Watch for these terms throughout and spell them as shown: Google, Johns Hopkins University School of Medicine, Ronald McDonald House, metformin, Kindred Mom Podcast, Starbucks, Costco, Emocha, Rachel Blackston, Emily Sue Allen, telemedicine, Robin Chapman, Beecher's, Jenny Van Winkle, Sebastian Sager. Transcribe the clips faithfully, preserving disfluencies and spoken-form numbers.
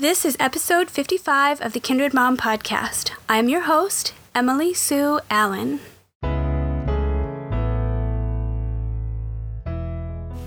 This is episode fifty-five of the Kindred Mom Podcast. I'm your host, Emily Sue Allen.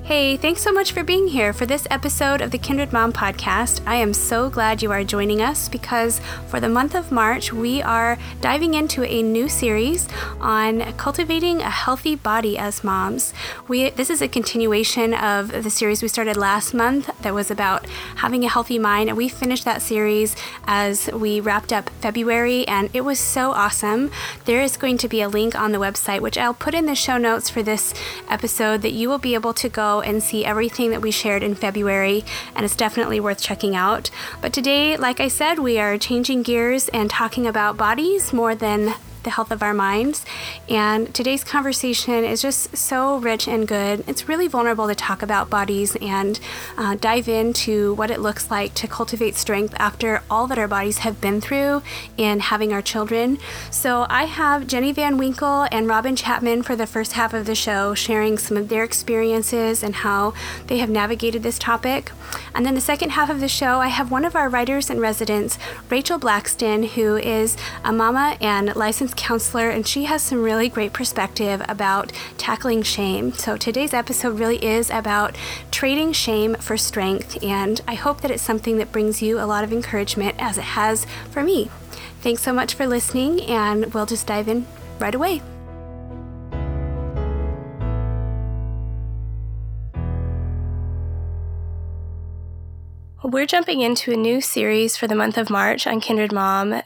Hey, thanks so much for being here for this episode of the Kindred Mom Podcast. I am so glad you are joining us because for the month of March, we are diving into a new series on cultivating a healthy body as moms. We This is a continuation of the series we started last month that was about having a healthy mind, and we finished that series as we wrapped up February, and it was so awesome. There is going to be a link on the website, which I'll put in the show notes for this episode, that you will be able to go and see everything that we shared in February, and it's definitely worth checking out. But today, like I said, we are changing gears and talking about bodies more than the health of our minds. And today's conversation is just so rich and good. It's really vulnerable to talk about bodies and uh, dive into what it looks like to cultivate strength after all that our bodies have been through in having our children. So I have Jenny Van Winkle and Robin Chapman for the first half of the show, sharing some of their experiences and how they have navigated this topic. And then the second half of the show, I have one of our writers in residence, Rachel Blackston, who is a mama and licensed counselor, and she has some really great perspective about tackling shame. So today's episode really is about trading shame for strength, and I hope that it's something that brings you a lot of encouragement as it has for me. Thanks so much for listening, and we'll just dive in right away. We're jumping into a new series for the month of March on Kindred Mom,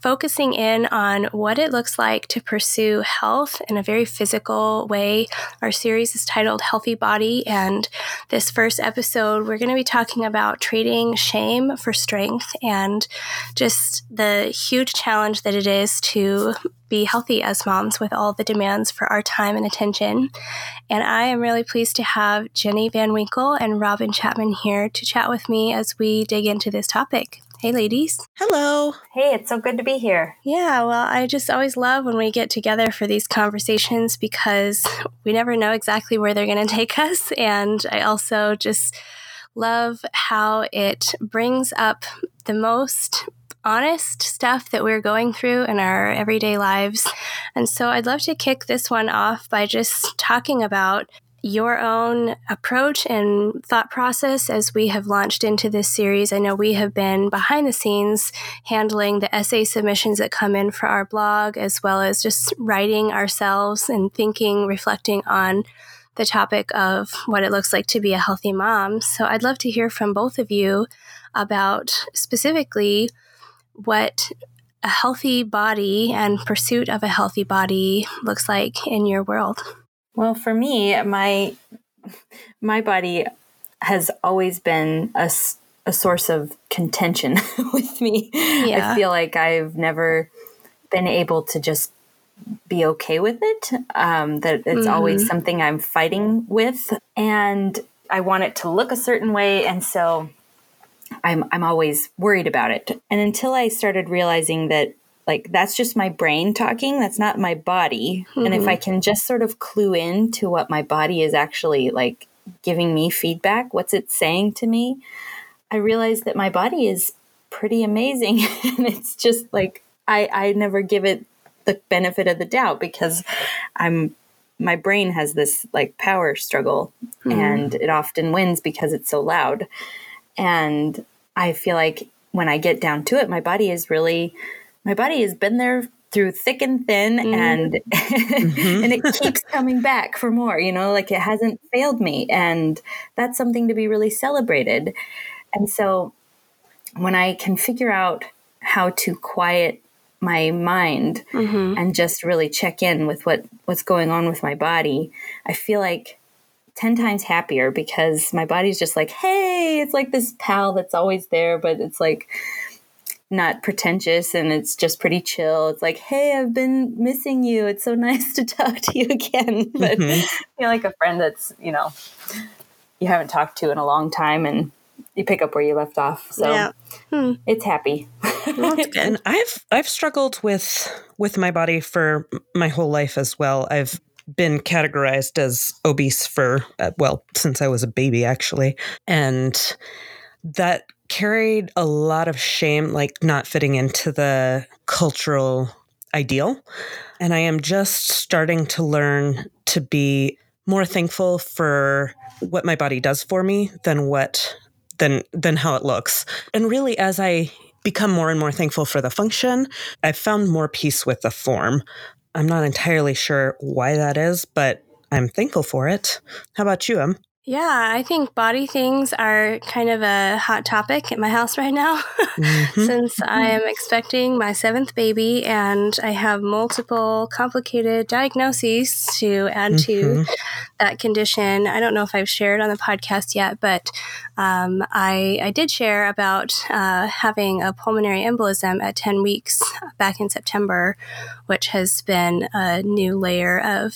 focusing in on what it looks like to pursue health in a very physical way. Our series is titled Healthy Body, and this first episode, we're going to be talking about trading shame for strength and just the huge challenge that it is to be healthy as moms with all the demands for our time and attention. And I am really pleased to have Jenny Van Winkle and Robin Chapman here to chat with me as we dig into this topic. Hey, ladies. Hello. Hey, it's so good to be here. Yeah, well, I just always love when we get together for these conversations because we never know exactly where they're going to take us. And I also just love how it brings up the most honest stuff that we're going through in our everyday lives. And so I'd love to kick this one off by just talking about your own approach and thought process as we have launched into this series. I know we have been behind the scenes handling the essay submissions that come in for our blog, as well as just writing ourselves and thinking, reflecting on the topic of what it looks like to be a healthy mom. So I'd love to hear from both of you about specifically what a healthy body and pursuit of a healthy body looks like in your world. Well, for me, my my body has always been a, a source of contention with me. Yeah. I feel like I've never been able to just be okay with it, um, that it's mm-hmm. always something I'm fighting with. And I want it to look a certain way, and so I'm I'm always worried about it. And until I started realizing that, like, that's just my brain talking. That's not my body. Mm-hmm. And if I can just sort of clue in to what my body is actually, like, giving me feedback, what's it saying to me, I realized that my body is pretty amazing. And it's just like, I, I never give it the benefit of the doubt because I'm, my brain has this, like, power struggle mm-hmm. and it often wins because it's so loud. And I feel like when I get down to it, my body is really... my body has been there through thick and thin mm. and mm-hmm. and it keeps coming back for more, you know, like it hasn't failed me. And that's something to be really celebrated. And so when I can figure out how to quiet my mind mm-hmm. and just really check in with what, what's going on with my body, I feel like ten times happier because my body's just like, hey, it's like this pal that's always there, but it's like not pretentious and it's just pretty chill. It's like, hey, I've been missing you. It's so nice to talk to you again. But mm-hmm. you know, like a friend that's, you know, you haven't talked to in a long time and you pick up where you left off. So yeah. hmm. it's happy. And I've, I've struggled with, with my body for my whole life as well. I've been categorized as obese for, uh, well, since I was a baby actually. And that carried a lot of shame, like not fitting into the cultural ideal. And I am just starting to learn to be more thankful for what my body does for me than what than than how it looks. And really, as I become more and more thankful for the function, I've found more peace with the form. I'm not entirely sure why that is, but I'm thankful for it. How about you, Em? Yeah, I think body things are kind of a hot topic at my house right now mm-hmm. since mm-hmm. I am expecting my seventh baby and I have multiple complicated diagnoses to add mm-hmm. to that condition. I don't know if I've shared on the podcast yet, but um, I, I did share about uh, having a pulmonary embolism at ten weeks back in September, which has been a new layer of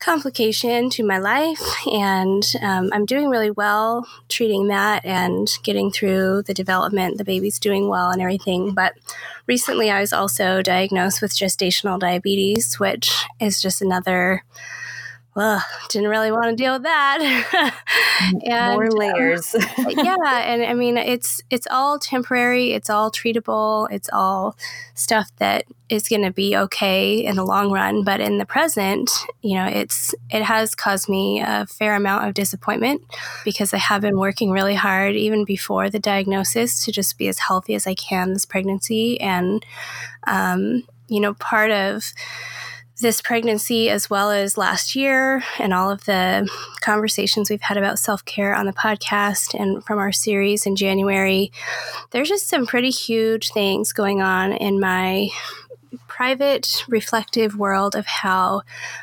complication to my life, and um, I'm doing really well treating that and getting through the development. The baby's doing well and everything, but recently I was also diagnosed with gestational diabetes, which is just another, well, didn't really want to deal with that. and, More layers. yeah, and I mean, it's it's all temporary, it's all treatable, it's all stuff that is going to be okay in the long run. But in the present, you know, it's it has caused me a fair amount of disappointment because I have been working really hard even before the diagnosis to just be as healthy as I can this pregnancy. And, um, you know, part of this pregnancy, as well as last year and all of the conversations we've had about self-care on the podcast and from our series in January, there's just some pretty huge things going on in my private, reflective world of how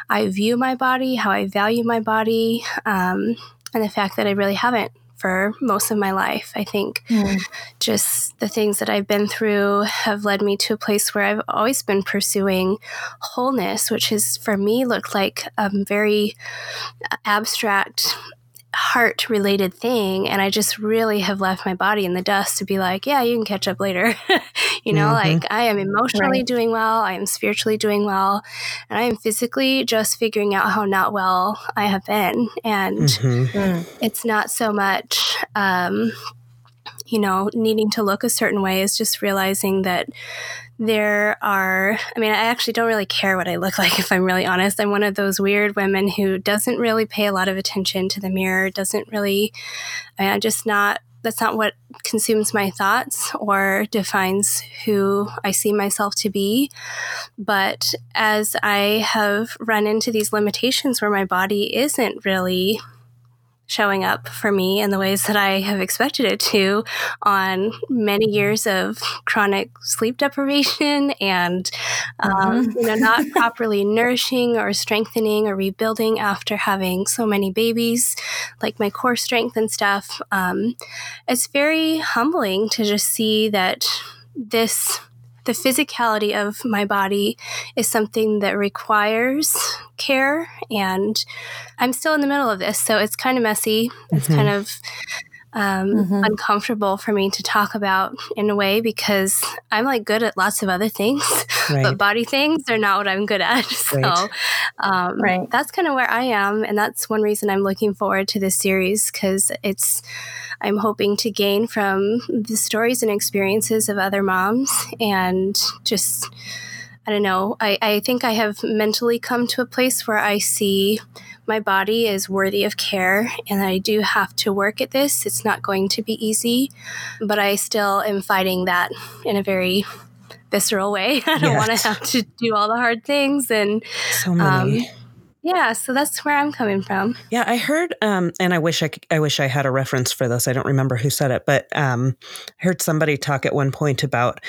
I view my body, how I value my body, um, and the fact that I really haven't for most of my life. I think mm. just the things that I've been through have led me to a place where I've always been pursuing wholeness, which has for me looked like a very abstract heart related thing. And I just really have left my body in the dust to be like, yeah, you can catch up later. you know, mm-hmm. like I am emotionally right. doing well. I am spiritually doing well. And I am physically just figuring out how not well I have been. And mm-hmm. mm. it's not so much, um, you know, needing to look a certain way. It's just realizing that there are, I mean, I actually don't really care what I look like, if I'm really honest. I'm one of those weird women who doesn't really pay a lot of attention to the mirror, doesn't really, I mean, I'm just not, that's not what consumes my thoughts or defines who I see myself to be. But as I have run into these limitations where my body isn't really showing up for me in the ways that I have expected it to on many years of chronic sleep deprivation and, um, mm-hmm. you know, not properly nourishing or strengthening or rebuilding after having so many babies, like my core strength and stuff. Um, it's very humbling to just see that this, the physicality of my body is something that requires care, and I'm still in the middle of this, so it's kind of messy. Mm-hmm. It's kind of um, mm-hmm. uncomfortable for me to talk about in a way because I'm like good at lots of other things, right. but body things are not what I'm good at. So right. Um, right. that's kind of where I am, and that's one reason I'm looking forward to this series because it's I'm hoping to gain from the stories and experiences of other moms and just, I don't know, I, I think I have mentally come to a place where I see my body is worthy of care and I do have to work at this. It's not going to be easy, but I still am fighting that in a very visceral way. I don't yes. want to have to do all the hard things and so many. Um, Yeah, so that's where I'm coming from. Yeah, I heard, um, and I wish I, could, I wish I had a reference for this. I don't remember who said it, but um, I heard somebody talk at one point about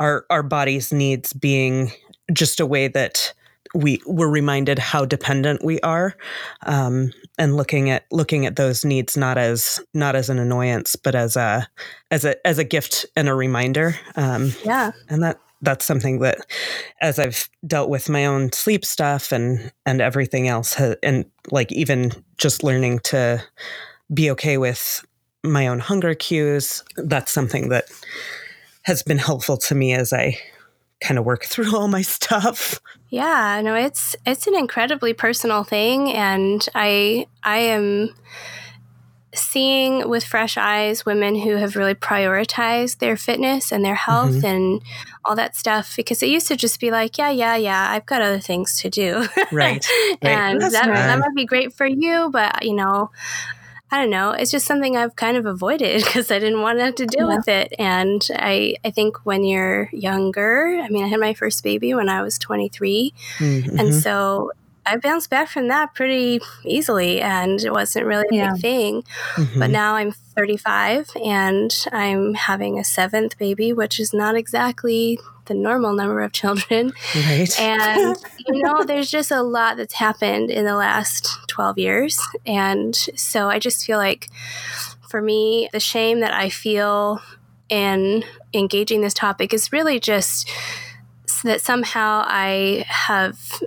our our body's needs being just a way that we were reminded how dependent we are, um, and looking at looking at those needs not as not as an annoyance, but as a as a as a gift and a reminder. Um, yeah, and that. That's something that, as I've dealt with my own sleep stuff and and everything else, ha, and like even just learning to be okay with my own hunger cues, that's something that has been helpful to me as I kind of work through all my stuff. Yeah, no, it's it's an incredibly personal thing, and I I am seeing with fresh eyes women who have really prioritized their fitness and their health mm-hmm. and all that stuff, because it used to just be like, yeah, yeah, yeah, I've got other things to do. Right. right. And that, that might be great for you, but, you know, I don't know. It's just something I've kind of avoided because I didn't want to have to deal yeah. with it. And I, I think when you're younger, I mean, I had my first baby when I was twenty-three. Mm-hmm. And so I bounced back from that pretty easily, and it wasn't really a yeah. big thing. Mm-hmm. But now I'm thirty-five and I'm having a seventh baby, which is not exactly the normal number of children. Right. And, you know, there's just a lot that's happened in the last twelve years. And so I just feel like, for me, the shame that I feel in engaging this topic is really just that somehow I have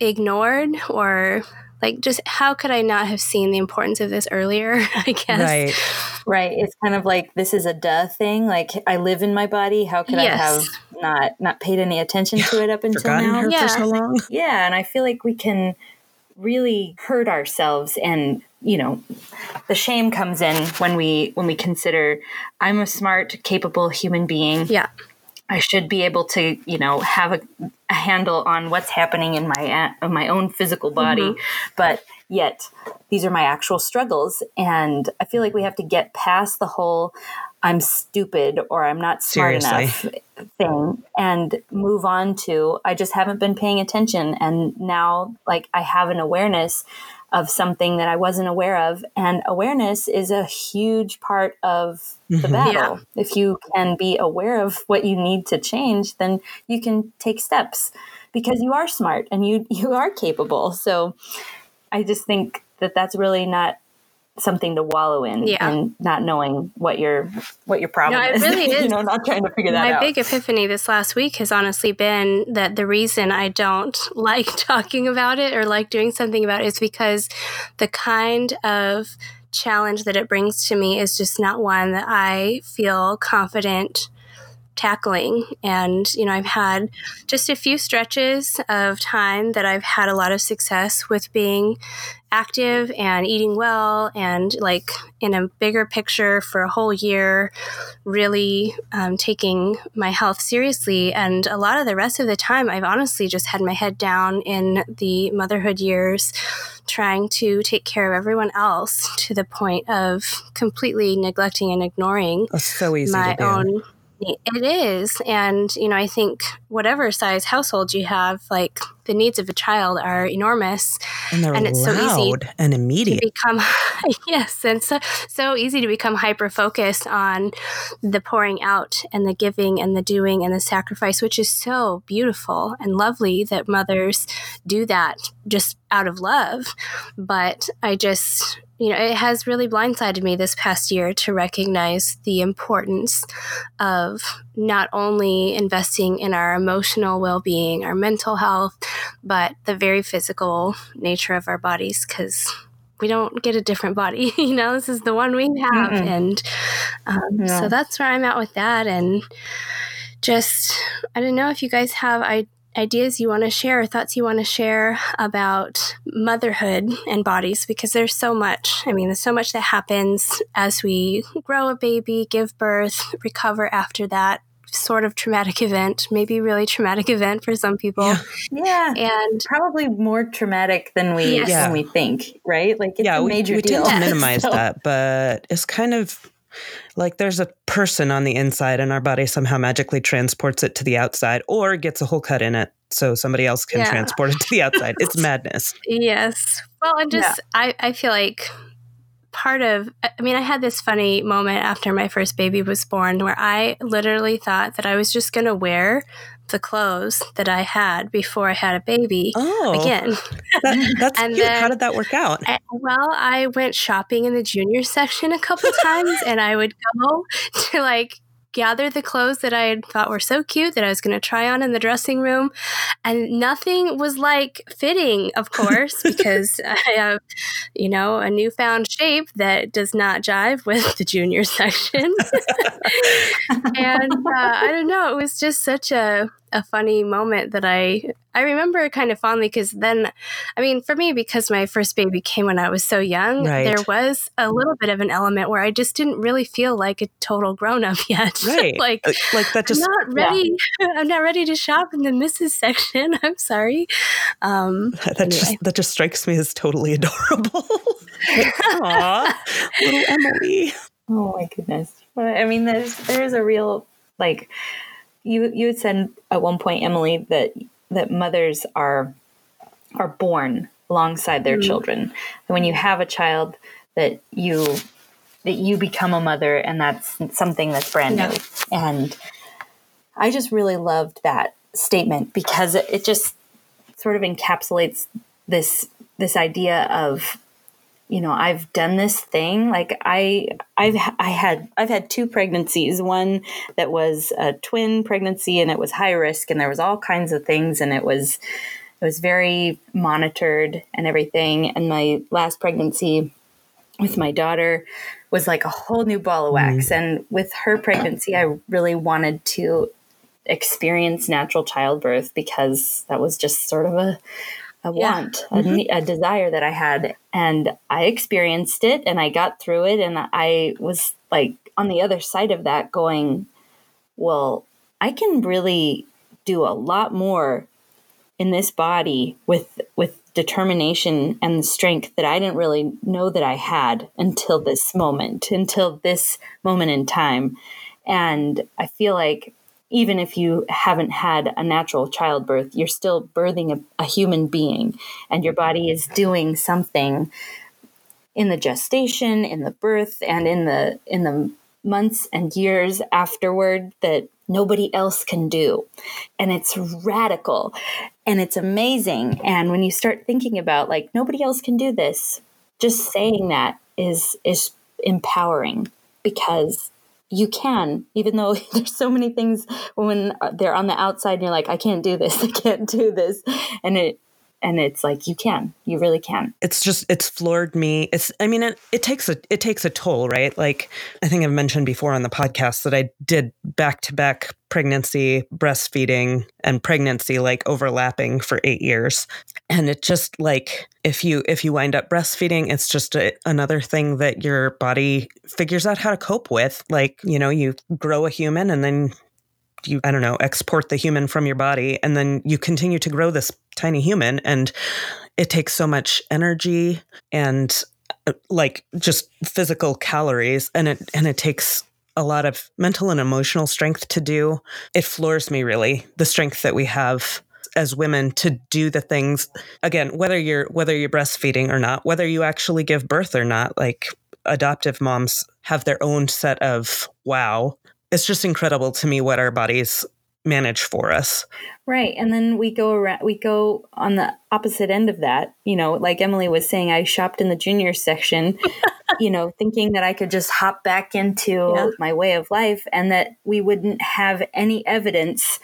ignored, or like, just how could I not have seen the importance of this earlier, I guess. Right. Right. It's kind of like, this is a duh thing. Like, I live in my body. How could yes. I have not, not paid any attention to it up until Forgotten now? Her yeah. for so long. Yeah. And I feel like we can really hurt ourselves, and, you know, the shame comes in when we, when we consider, I'm a smart, capable human being. Yeah. I should be able to, you know, have a, a handle on what's happening in my uh, my own physical body. Mm-hmm. But yet, these are my actual struggles. And I feel like we have to get past the whole I'm stupid or I'm not smart Seriously. enough thing and move on to, I just haven't been paying attention. And now, like, I have an awareness of something that I wasn't aware of. And awareness is a huge part of the mm-hmm. battle. Yeah. If you can be aware of what you need to change, then you can take steps, because you are smart and you, you are capable. So I just think that that's really not something to wallow in yeah. and not knowing what your, what your problem no, it is. Really is. You know, not trying to figure that My out. My big epiphany this last week has honestly been that the reason I don't like talking about it or like doing something about it is because the kind of challenge that it brings to me is just not one that I feel confident tackling. And, you know, I've had just a few stretches of time that I've had a lot of success with being active and eating well, and like in a bigger picture for a whole year, really um, taking my health seriously. And a lot of the rest of the time, I've honestly just had my head down in the motherhood years, trying to take care of everyone else, to the point of completely neglecting and ignoring That's so easy my to do. own. It is. And, you know, I think whatever size household you have, like, the needs of a child are enormous. And they're and it's loud so easy and immediate. To become, yes. And so, so easy to become hyper focused on the pouring out and the giving and the doing and the sacrifice, which is so beautiful and lovely that mothers do that just out of love. But I just, you know, it has really blindsided me this past year to recognize the importance of not only investing in our emotional well-being, our mental health, but the very physical nature of our bodies, because we don't get a different body. You know, this is the one we have. Mm-hmm. And um, yeah. so that's where I'm at with that. And just, I don't know if you guys have ideas. ideas you want to share, or thoughts you want to share about motherhood and bodies, because there's so much. I mean, there's so much that happens as we grow a baby, give birth, recover after that sort of traumatic event, maybe really traumatic event for some people. Yeah. yeah. And probably more traumatic than we yes. yeah. than we think, right? Like, it's yeah, a major we, we deal. We tend to minimize so. that, but it's kind of like there's a person on the inside and our body somehow magically transports it to the outside, or gets a hole cut in it so somebody else can yeah. transport it to the outside. It's madness. Yes. Well, and just, yeah. I, I feel like part of, I mean, I had this funny moment after my first baby was born where I literally thought that I was just going to wear the clothes that I had before I had a baby oh, again. That, that's and cute. Then, how did that work out? I, well, I went shopping in the junior section a couple times, and I would go to like gather the clothes that I had thought were so cute that I was going to try on in the dressing room, and nothing was like fitting, of course, because I have, you know, a newfound shape that does not jive with the junior section. And uh, I don't know, it was just such a a funny moment that I I remember kind of fondly, because then, I mean, for me, because my first baby came when I was so young, right. there was a little bit of an element where I just didn't really feel like a total grown up yet. Right. like, like that just, I'm not ready. Yeah. I'm not ready to shop in the missus section. I'm sorry. Um, that, that, anyway. just, that just strikes me as totally adorable. Aw, little Emily. Oh my goodness. I mean, there's, there's a real, like, You you had said at one point, Emily, that that mothers are are born alongside their mm. children. And when you have a child, that you that you become a mother, and that's something that's brand yeah. new. And I just really loved that statement, because it, it just sort of encapsulates this this idea of, you know, I've done this thing. Like I, I've, I had, I've had two pregnancies, one that was a twin pregnancy and it was high risk and there was all kinds of things. And it was, it was very monitored and everything. And my last pregnancy with my daughter was like a whole new ball of wax. Mm-hmm. And with her pregnancy, I really wanted to experience natural childbirth, because that was just sort of a, a yeah. want, mm-hmm. a, a desire that I had. And I experienced it and I got through it. And I was like on the other side of that going, well, I can really do a lot more in this body with, with determination and the strength that I didn't really know that I had until this moment, until this moment in time. And I feel like even if you haven't had a natural childbirth, you're still birthing a, a human being, and your body is doing something in the gestation, in the birth, and in the in the months and years afterward that nobody else can do. And it's radical and it's amazing. And when you start thinking about, like, nobody else can do this, just saying that is is empowering, because you can, even though there's so many things when they're on the outside and you're like, I can't do this, I can't do this. And it, and it's like, you can, you really can. It's just, it's floored me. It's, I mean, it, it takes a, it takes a toll, right? Like, I think I've mentioned before on the podcast that I did back to back pregnancy, breastfeeding, and pregnancy, like, overlapping for eight years. And it just, like, if you, if you wind up breastfeeding, it's just a, another thing that your body figures out how to cope with. Like, you know, you grow a human and then you, I don't know, export the human from your body, and then you continue to grow this tiny human, and it takes so much energy and uh, like just physical calories, and it, and it takes a lot of mental and emotional strength to do. It floors me, really, the strength that we have as women to do the things, again, whether you're, whether you're breastfeeding or not, whether you actually give birth or not. Like, adoptive moms have their own set of, wow, it's just incredible to me what our bodies manage for us. Right. And then we go around, we go on the opposite end of that, you know, like Emily was saying, I shopped in the junior section, you know, thinking that I could just hop back into yeah. my way of life, and that we wouldn't have any evidence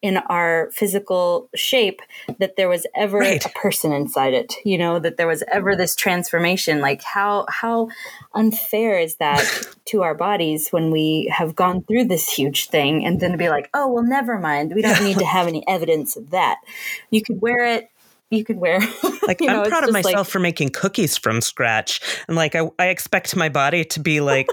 in our physical shape that there was ever right. a person inside it, you know, that there was ever this transformation. Like, how, how unfair is that to our bodies when we have gone through this huge thing, and then to be like, oh, well, never mind, we don't need to have any evidence of that. You could wear it. You could wear. Like, you know, I'm proud of myself, like, for making cookies from scratch. And like, I, I expect my body to be like,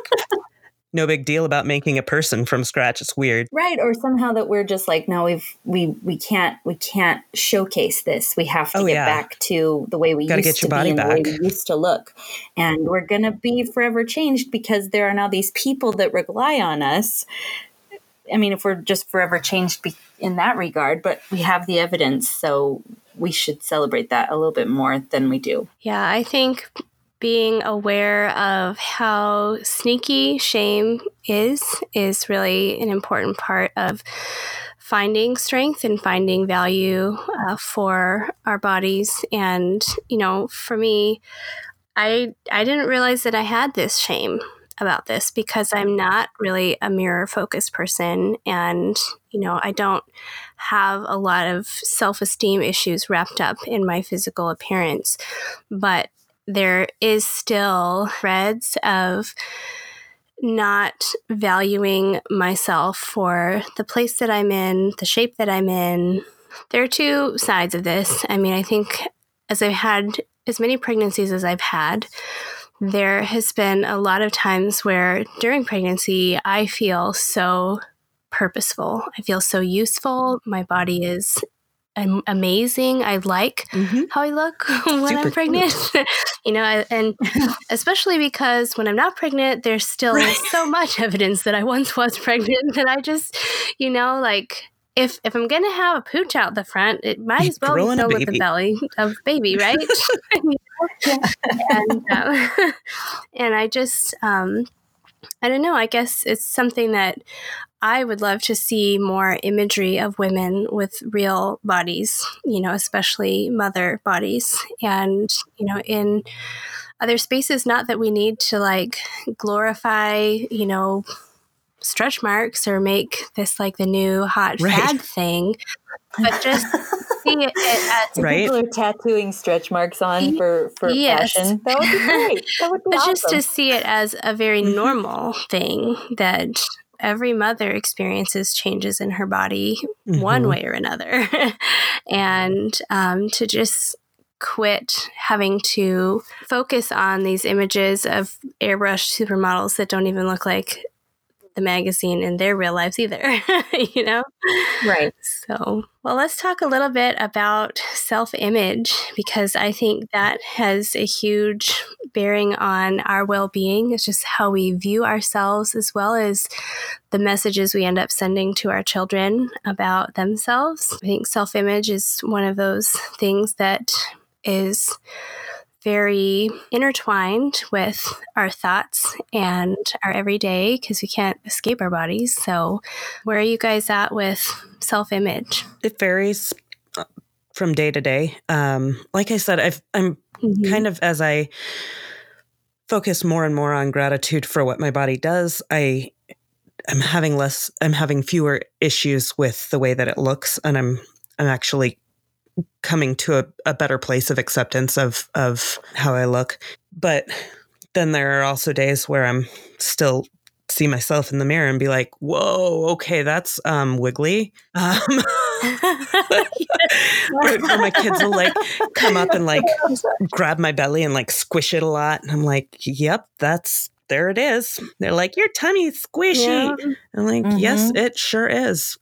no big deal about making a person from scratch. It's weird. Right. Or somehow that we're just like, no, we've, we, we can't, we can't showcase this. We have to oh, get yeah. back to the way we Gotta used get your to body be back. And the way we used to look. And we're going to be forever changed because there are now these people that rely on us. I mean, if we're just forever changed be- in that regard, but we have the evidence, so we should celebrate that a little bit more than we do. Yeah. I think being aware of how sneaky shame is, is really an important part of finding strength and finding value uh, for our bodies. And, you know, for me, I, I didn't realize that I had this shame about this, because I'm not really a mirror focused person. And, you know, I don't have a lot of self-esteem issues wrapped up in my physical appearance, but there is still threads of not valuing myself for the place that I'm in, the shape that I'm in. There are two sides of this. I mean, I think as I've had as many pregnancies as I've had, there has been a lot of times where during pregnancy, I feel so purposeful. I feel so useful. My body is amazing. I like mm-hmm. how I look when Super I'm pregnant. Cool. you know, I, and especially because when I'm not pregnant, there's still right. so much evidence that I once was pregnant that I just, you know, like if if I'm going to have a pooch out the front, it might as well be filled with the belly of baby, right? and, um, and I just, um, I don't know, I guess it's something that I would love to see more imagery of women with real bodies, you know, especially mother bodies, and, you know, in other spaces, not that we need to like glorify, you know, stretch marks or make this like the new hot right. fad thing, but just see it, it as right. people are tattooing stretch marks on for, for yes. fashion. That would be great. That would be but awesome. Just to see it as a very normal thing that every mother experiences changes in her body mm-hmm. one way or another. And um, to just quit having to focus on these images of airbrushed supermodels that don't even look like the magazine in their real lives either, you know? Right. So, well, let's talk a little bit about self-image, because I think that has a huge bearing on our well-being. It's just how we view ourselves, as well as the messages we end up sending to our children about themselves. I think self-image is one of those things that is very intertwined with our thoughts and our everyday, because we can't escape our bodies. So where are you guys at with self-image? It varies from day to day. Um, like I said, I've, I'm mm-hmm. kind of, as I focus more and more on gratitude for what my body does, I am having less, I'm having fewer issues with the way that it looks. And I'm, I'm actually coming to a, a better place of acceptance of, of how I look. But then there are also days where I'm still see myself in the mirror and be like, whoa, okay, that's um, wiggly. Um, or, or my kids will like come up and like grab my belly and like squish it a lot. And I'm like, yep, that's, there it is. They're like, your tummy's squishy. Yeah. I'm like, mm-hmm. yes, it sure is.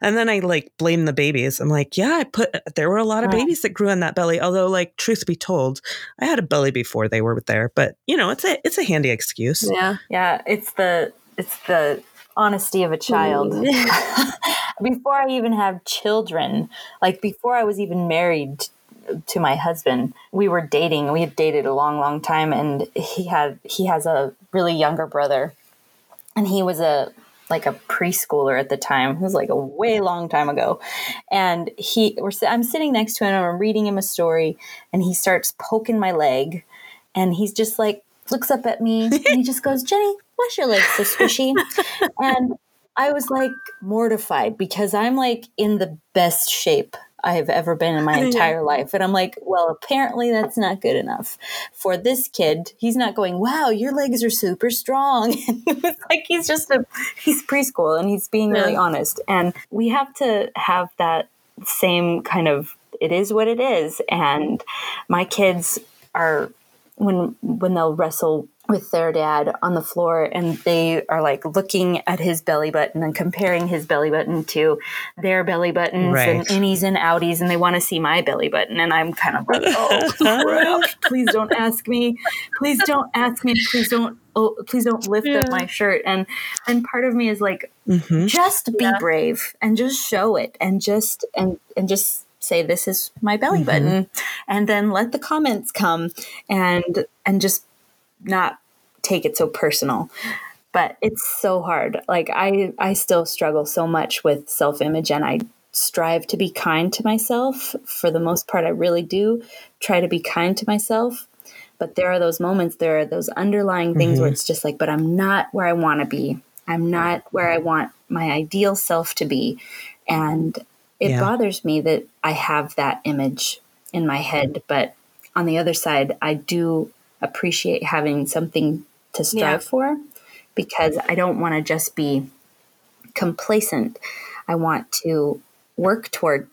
And then I like blame the babies. I'm like, yeah, I put, there were a lot of babies that grew on that belly. Although like, truth be told, I had a belly before they were there, but you know, it's a, it's a handy excuse. Yeah. Yeah. It's the, it's the honesty of a child. Before I even have children, like before I was even married to my husband, we were dating, we had dated a long, long time. And he had, he has a really younger brother, and he was a, like a preschooler at the time. It was like a way long time ago. And he, we're, I'm sitting next to him and I'm reading him a story, and he starts poking my leg, and he's just like, looks up at me and he just goes, Jenny, why's your leg so squishy? And I was like mortified, because I'm like in the best shape I have ever been in my entire life. And I'm like, well, apparently that's not good enough for this kid. He's not going, wow, your legs are super strong. And it was like, he's just a, he's preschool and he's being really honest. And we have to have that same kind of, it is what it is. And my kids are, when, when they'll wrestle with their dad on the floor, and they are like looking at his belly button and comparing his belly button to their belly buttons right. and innies and outies, and they want to see my belly button. And I'm kind of like, oh, crap. Please don't ask me. Please don't ask me. Please don't. Oh, please don't lift yeah. up my shirt. And and part of me is like, mm-hmm. just be yeah. brave and just show it, and just and and just. say, this is my belly button, mm-hmm. and then let the comments come, and, and just not take it so personal. But it's so hard. Like I, I still struggle so much with self-image, and I strive to be kind to myself. For the most part, I really do try to be kind to myself, but there are those moments, there are those underlying things mm-hmm. where it's just like, but I'm not where I want to be. I'm not where I want my ideal self to be. And it yeah. bothers me that I have that image in my head. But on the other side, I do appreciate having something to strive yeah. for, because I don't want to just be complacent. I want to work toward,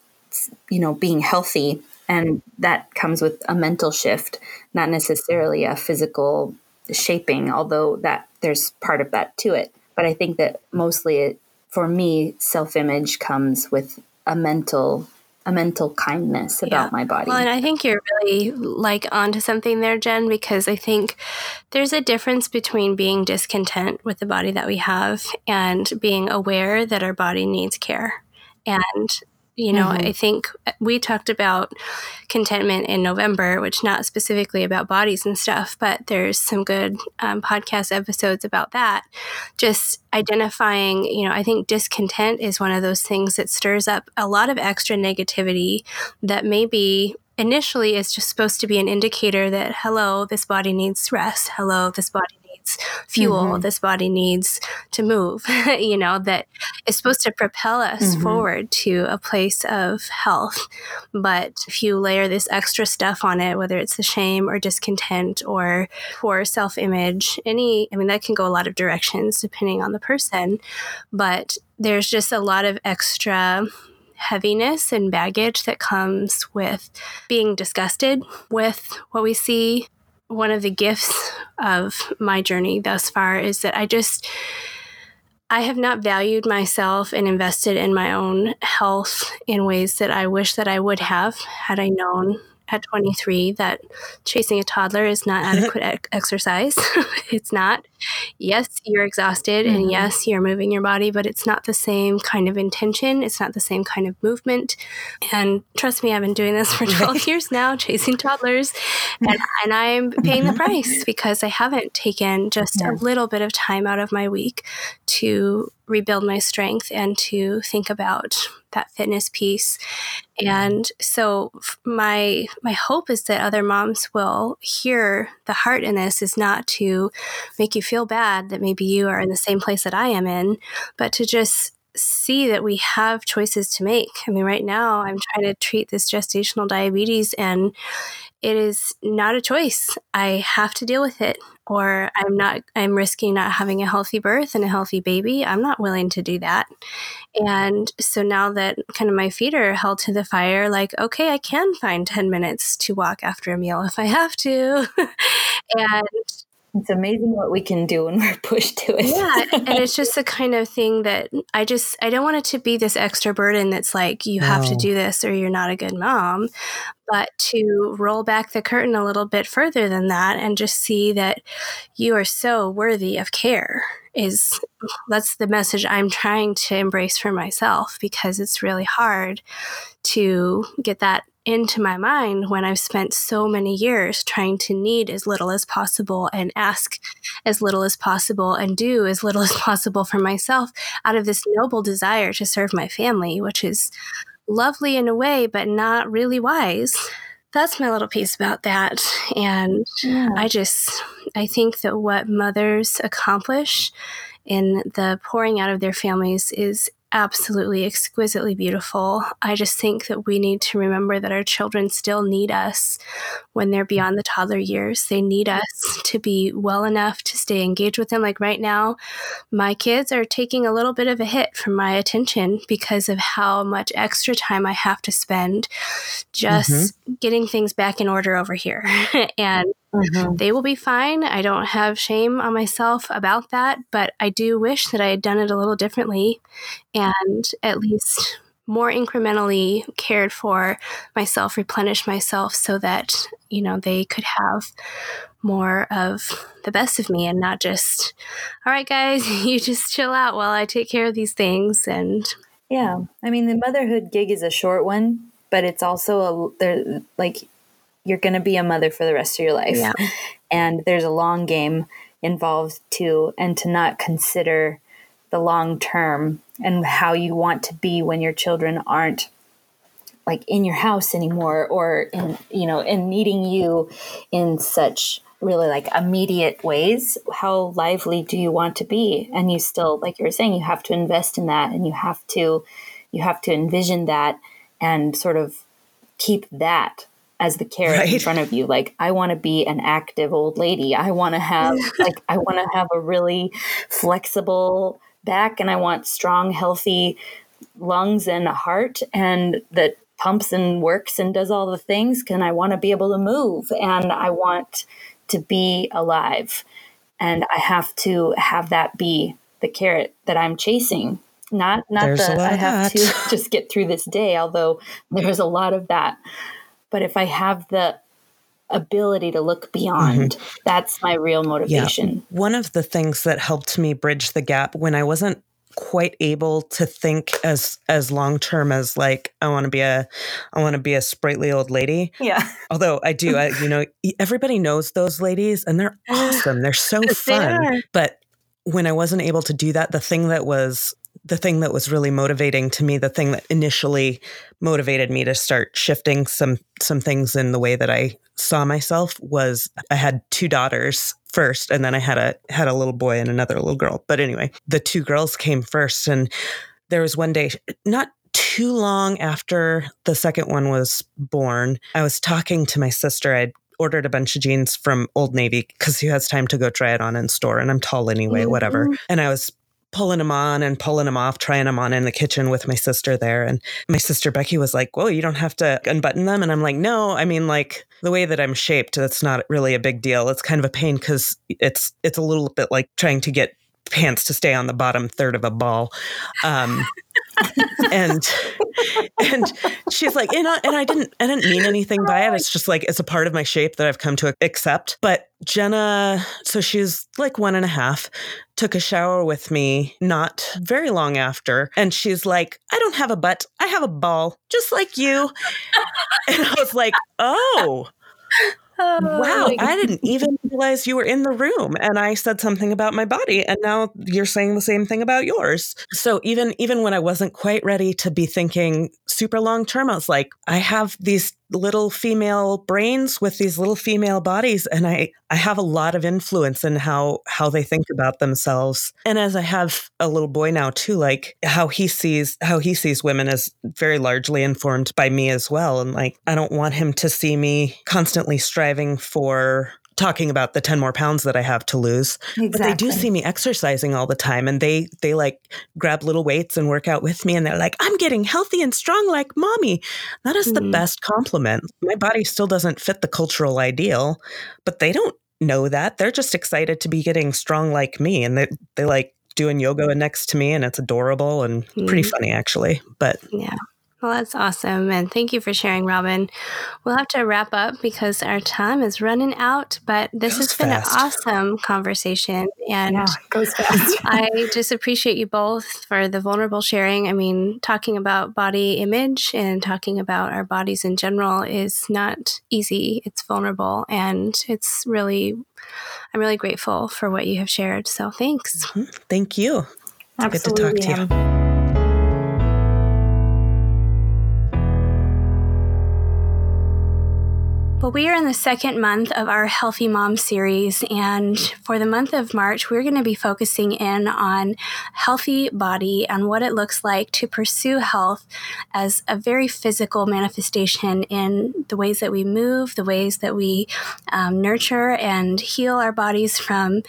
you know, being healthy. And that comes with a mental shift, not necessarily a physical shaping, although that there's part of that to it. But I think that mostly it, for me, self-image comes with a mental a mental kindness about yeah. my body. Well, and I think you're really like onto something there, Jen, because I think there's a difference between being discontent with the body that we have and being aware that our body needs care. And you know, mm-hmm. I think we talked about contentment in November, which not specifically about bodies and stuff, but there's some good um, podcast episodes about that. Just identifying, you know, I think discontent is one of those things that stirs up a lot of extra negativity that maybe initially is just supposed to be an indicator that, hello, this body needs rest. Hello, this body needs fuel. Mm-hmm. This body needs to move, you know, that is supposed to propel us mm-hmm. forward to a place of health. But if you layer this extra stuff on it, whether it's the shame or discontent or poor self-image, any, I mean, that can go a lot of directions depending on the person, but there's just a lot of extra heaviness and baggage that comes with being disgusted with what we see. One of the gifts of my journey thus far is that I just, I have not valued myself and invested in my own health in ways that I wish that I would have had I known at twenty-three that chasing a toddler is not adequate e- exercise. It's not. Yes, you're exhausted mm-hmm. and yes, you're moving your body, but it's not the same kind of intention. It's not the same kind of movement. And trust me, I've been doing this for twelve years now, chasing toddlers, and, and I'm paying the price because I haven't taken just yeah. a little bit of time out of my week to rebuild my strength and to think about that fitness piece. And so my my hope is that other moms will hear the heart in this is not to make you feel bad that maybe you are in the same place that I am in, but to just see that we have choices to make. I mean, right now I'm trying to treat this gestational diabetes and it is not a choice. I have to deal with it, or I'm not, I'm risking not having a healthy birth and a healthy baby. I'm not willing to do that. And so now that kind of my feet are held to the fire, like, okay, I can find ten minutes to walk after a meal if I have to. and It's amazing what we can do when we're pushed to it. Yeah, and it's just the kind of thing that I just, I don't want it to be this extra burden that's like, you have no. to do this or you're not a good mom, but to roll back the curtain a little bit further than that and just see that you are so worthy of care is, that's the message I'm trying to embrace for myself, because it's really hard to get that into my mind when I've spent so many years trying to need as little as possible and ask as little as possible and do as little as possible for myself out of this noble desire to serve my family, which is lovely in a way, but not really wise. That's my little piece about that. And yeah. I just, I think that what mothers accomplish in the pouring out of their families is absolutely exquisitely beautiful. I just think that we need to remember that our children still need us when they're beyond the toddler years. They need us to be well enough to stay engaged with them. Like right now, my kids are taking a little bit of a hit from my attention because of how much extra time I have to spend just mm-hmm. getting things back in order over here. and Mm-hmm. They will be fine. I don't have shame on myself about that, but I do wish that I had done it a little differently and at least more incrementally cared for myself, replenished myself so that, you know, they could have more of the best of me and not just, all right, guys, you just chill out while I take care of these things. And yeah, I mean, the motherhood gig is a short one, but it's also a, they're like, you're going to be a mother for the rest of your life. Yeah. And there's a long game involved too, and to not consider the long term and how you want to be when your children aren't like in your house anymore or in, you know, in needing you in such really like immediate ways. How lively do you want to be? And you still, like you were saying, you have to invest in that and you have to, you have to envision that and sort of keep that as the carrot right. in front of you. Like, I want to be an active old lady. I want to have like, I want to have a really flexible back, and I want strong, healthy lungs and a heart, and that pumps and works and does all the things. And I want to be able to move, and I want to be alive, and I have to have that be the carrot that I'm chasing. Not, not that I have to just get through this day, although there's a lot of that. But if I have the ability to look beyond, mm-hmm. that's my real motivation. Yeah. One of the things that helped me bridge the gap when I wasn't quite able to think as, as long-term as like, I want to be a, I want to be a sprightly old lady. Yeah. Although I do, I, you know, everybody knows those ladies and they're awesome. They're so fun. They are. But when I wasn't able to do that, the thing that was The thing that was really motivating to me, the thing that initially motivated me to start shifting some some things in the way that I saw myself, was I had two daughters first, and then I had a had a little boy and another little girl. But anyway, the two girls came first, and there was one day, not too long after the second one was born, I was talking to my sister. I'd ordered a bunch of jeans from Old Navy because who has time to go try it on in store? And I'm tall anyway, mm-hmm. whatever. And I was pulling them on and pulling them off, trying them on in the kitchen with my sister there. And my sister, Becky, was like, whoa, you don't have to unbutton them. And I'm like, no, I mean, like the way that I'm shaped, that's not really a big deal. It's kind of a pain because it's, it's a little bit like trying to get pants to stay on the bottom third of a ball. Um, and, and she's like, and I, and I didn't, I didn't mean anything by it. It's just like, it's a part of my shape that I've come to accept. But Jenna, so she's like one and a half, took a shower with me not very long after. And she's like, I don't have a butt. I have a ball, just like you. And I was like, oh, oh wow. I didn't even realize you were in the room. And I said something about my body, and now you're saying the same thing about yours. So even, even when I wasn't quite ready to be thinking super long term, I was like, I have these little female brains with these little female bodies. And I, I have a lot of influence in how, how they think about themselves. And as I have a little boy now too, like how he sees, how he sees women is very largely informed by me as well. And like, I don't want him to see me constantly striving for talking about the ten more pounds that I have to lose. Exactly. But they do see me exercising all the time, and they, they like grab little weights and work out with me, and they're like, I'm getting healthy and strong like mommy. That is mm. the best compliment. My body still doesn't fit the cultural ideal, but they don't know that. They're just excited to be getting strong like me. And they, they like doing yoga next to me, and it's adorable and mm. pretty funny actually. But yeah. Well, that's awesome. And thank you for sharing, Robin. We'll have to wrap up because our time is running out, but this has been fast. An awesome conversation. And yeah, it goes fast. I just appreciate you both for the vulnerable sharing. I mean, talking about body image and talking about our bodies in general is not easy. It's vulnerable. And it's really, I'm really grateful for what you have shared. So thanks. Mm-hmm. Thank you. Absolutely. It's good to talk to you. Well, we are in the second month of our Healthy Mom series, and for the month of March, we're going to be focusing in on healthy body and what it looks like to pursue health as a very physical manifestation in the ways that we move, the ways that we um, nurture and heal our bodies from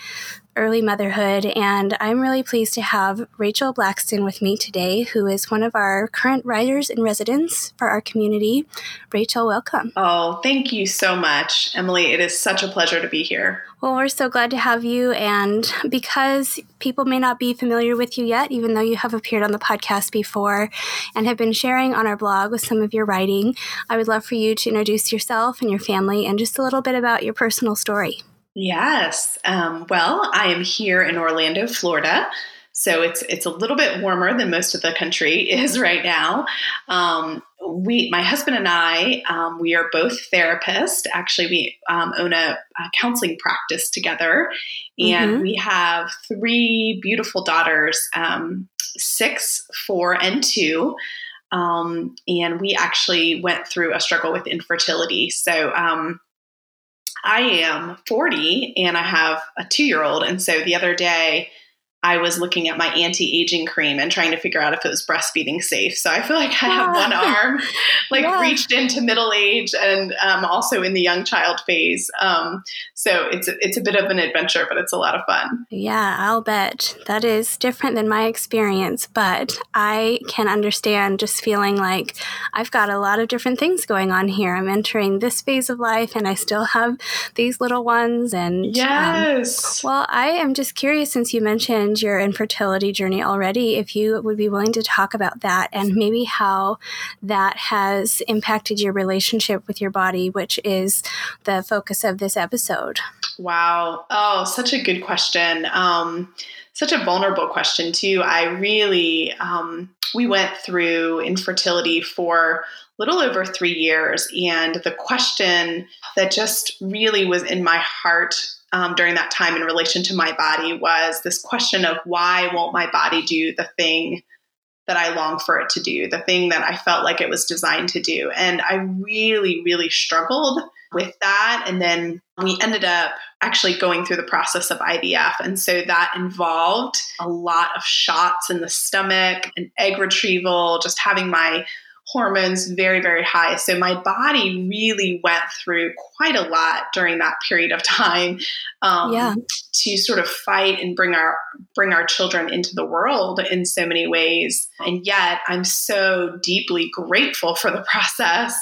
early motherhood. And I'm really pleased to have Rachel Blackston with me today, who is one of our current writers in residence for our community. Rachel, welcome. Oh, thank you so much, Emily. It is such a pleasure to be here. Well, we're so glad to have you. And because people may not be familiar with you yet, even though you have appeared on the podcast before and have been sharing on our blog with some of your writing, I would love for you to introduce yourself and your family and just a little bit about your personal story. Yes. Um, well, I am here in Orlando, Florida, so it's it's a little bit warmer than most of the country is right now. Um, we, my husband and I, um, we are both therapists. Actually, we um, own a, a counseling practice together, and mm-hmm. we have three beautiful daughters, um, six, four, and two. Um, and we actually went through a struggle with infertility. So, um, I am forty and I have a two-year-old. And so the other day I was looking at my anti-aging cream and trying to figure out if it was breastfeeding safe. So I feel like I have yeah. one arm like yeah. reached into middle age and um, also in the young child phase. Um, so it's, it's a bit of an adventure, but it's a lot of fun. Yeah, I'll bet that is different than my experience, but I can understand just feeling like I've got a lot of different things going on here. I'm entering this phase of life and I still have these little ones. And yes. Um, well, I am just curious, since you mentioned your infertility journey already, if you would be willing to talk about that and maybe how that has impacted your relationship with your body, which is the focus of this episode. Wow. Oh, such a good question. Um, such a vulnerable question too. I really, um, we went through infertility for a little over three years. And the question that just really was in my heart Um, during that time in relation to my body was this question of, why won't my body do the thing that I long for it to do, the thing that I felt like it was designed to do? And I really, really struggled with that. And then we ended up actually going through the process of I V F. And so that involved a lot of shots in the stomach and egg retrieval, just having my hormones very, very high. So my body really went through quite a lot during that period of time um, yeah. to sort of fight and bring our bring our children into the world in so many ways. And yet I'm so deeply grateful for the process.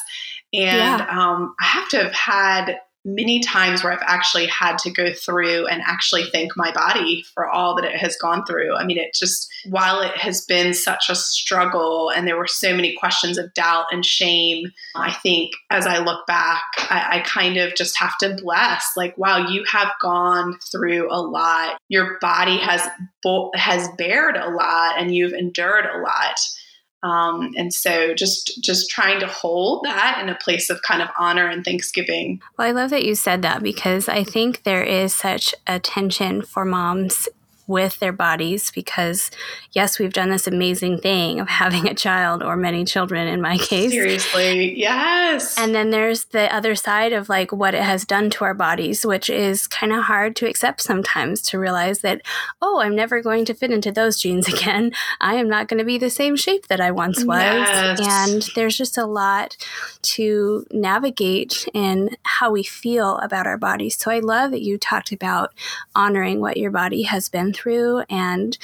And yeah. um, I have to have had many times where I've actually had to go through and actually thank my body for all that it has gone through. I mean, it just, while it has been such a struggle and there were so many questions of doubt and shame, I think as I look back, I, I kind of just have to bless, like, wow, you have gone through a lot. Your body has, bo- has bared a lot and you've endured a lot. Um, and so just, just trying to hold that in a place of kind of honor and thanksgiving. Well, I love that you said that, because I think there is such a tension for moms with their bodies, because yes, we've done this amazing thing of having a child, or many children in my case. Seriously, yes. And then there's the other side of like what it has done to our bodies, which is kind of hard to accept sometimes, to realize that, oh, I'm never going to fit into those jeans again. I am not going to be the same shape that I once was. Yes. And there's just a lot to navigate in how we feel about our bodies. So I love that you talked about honoring what your body has been through. And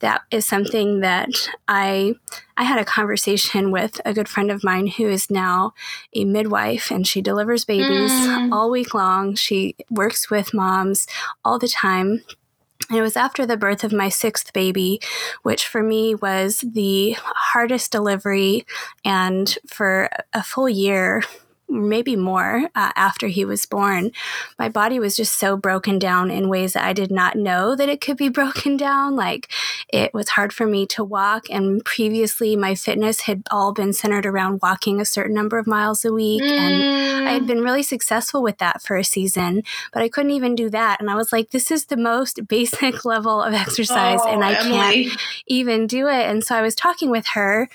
that is something that I I had a conversation with a good friend of mine who is now a midwife, and she delivers babies mm. all week long. She works with moms all the time. And it was after the birth of my sixth baby, which for me was the hardest delivery, and for a full year, maybe more, uh, after he was born, my body was just so broken down in ways that I did not know that it could be broken down. Like, it was hard for me to walk. And previously my fitness had all been centered around walking a certain number of miles a week. Mm. And I had been really successful with that for a season, but I couldn't even do that. And I was like, this is the most basic level of exercise oh, and I Emily. can't even do it. And so I was talking with her,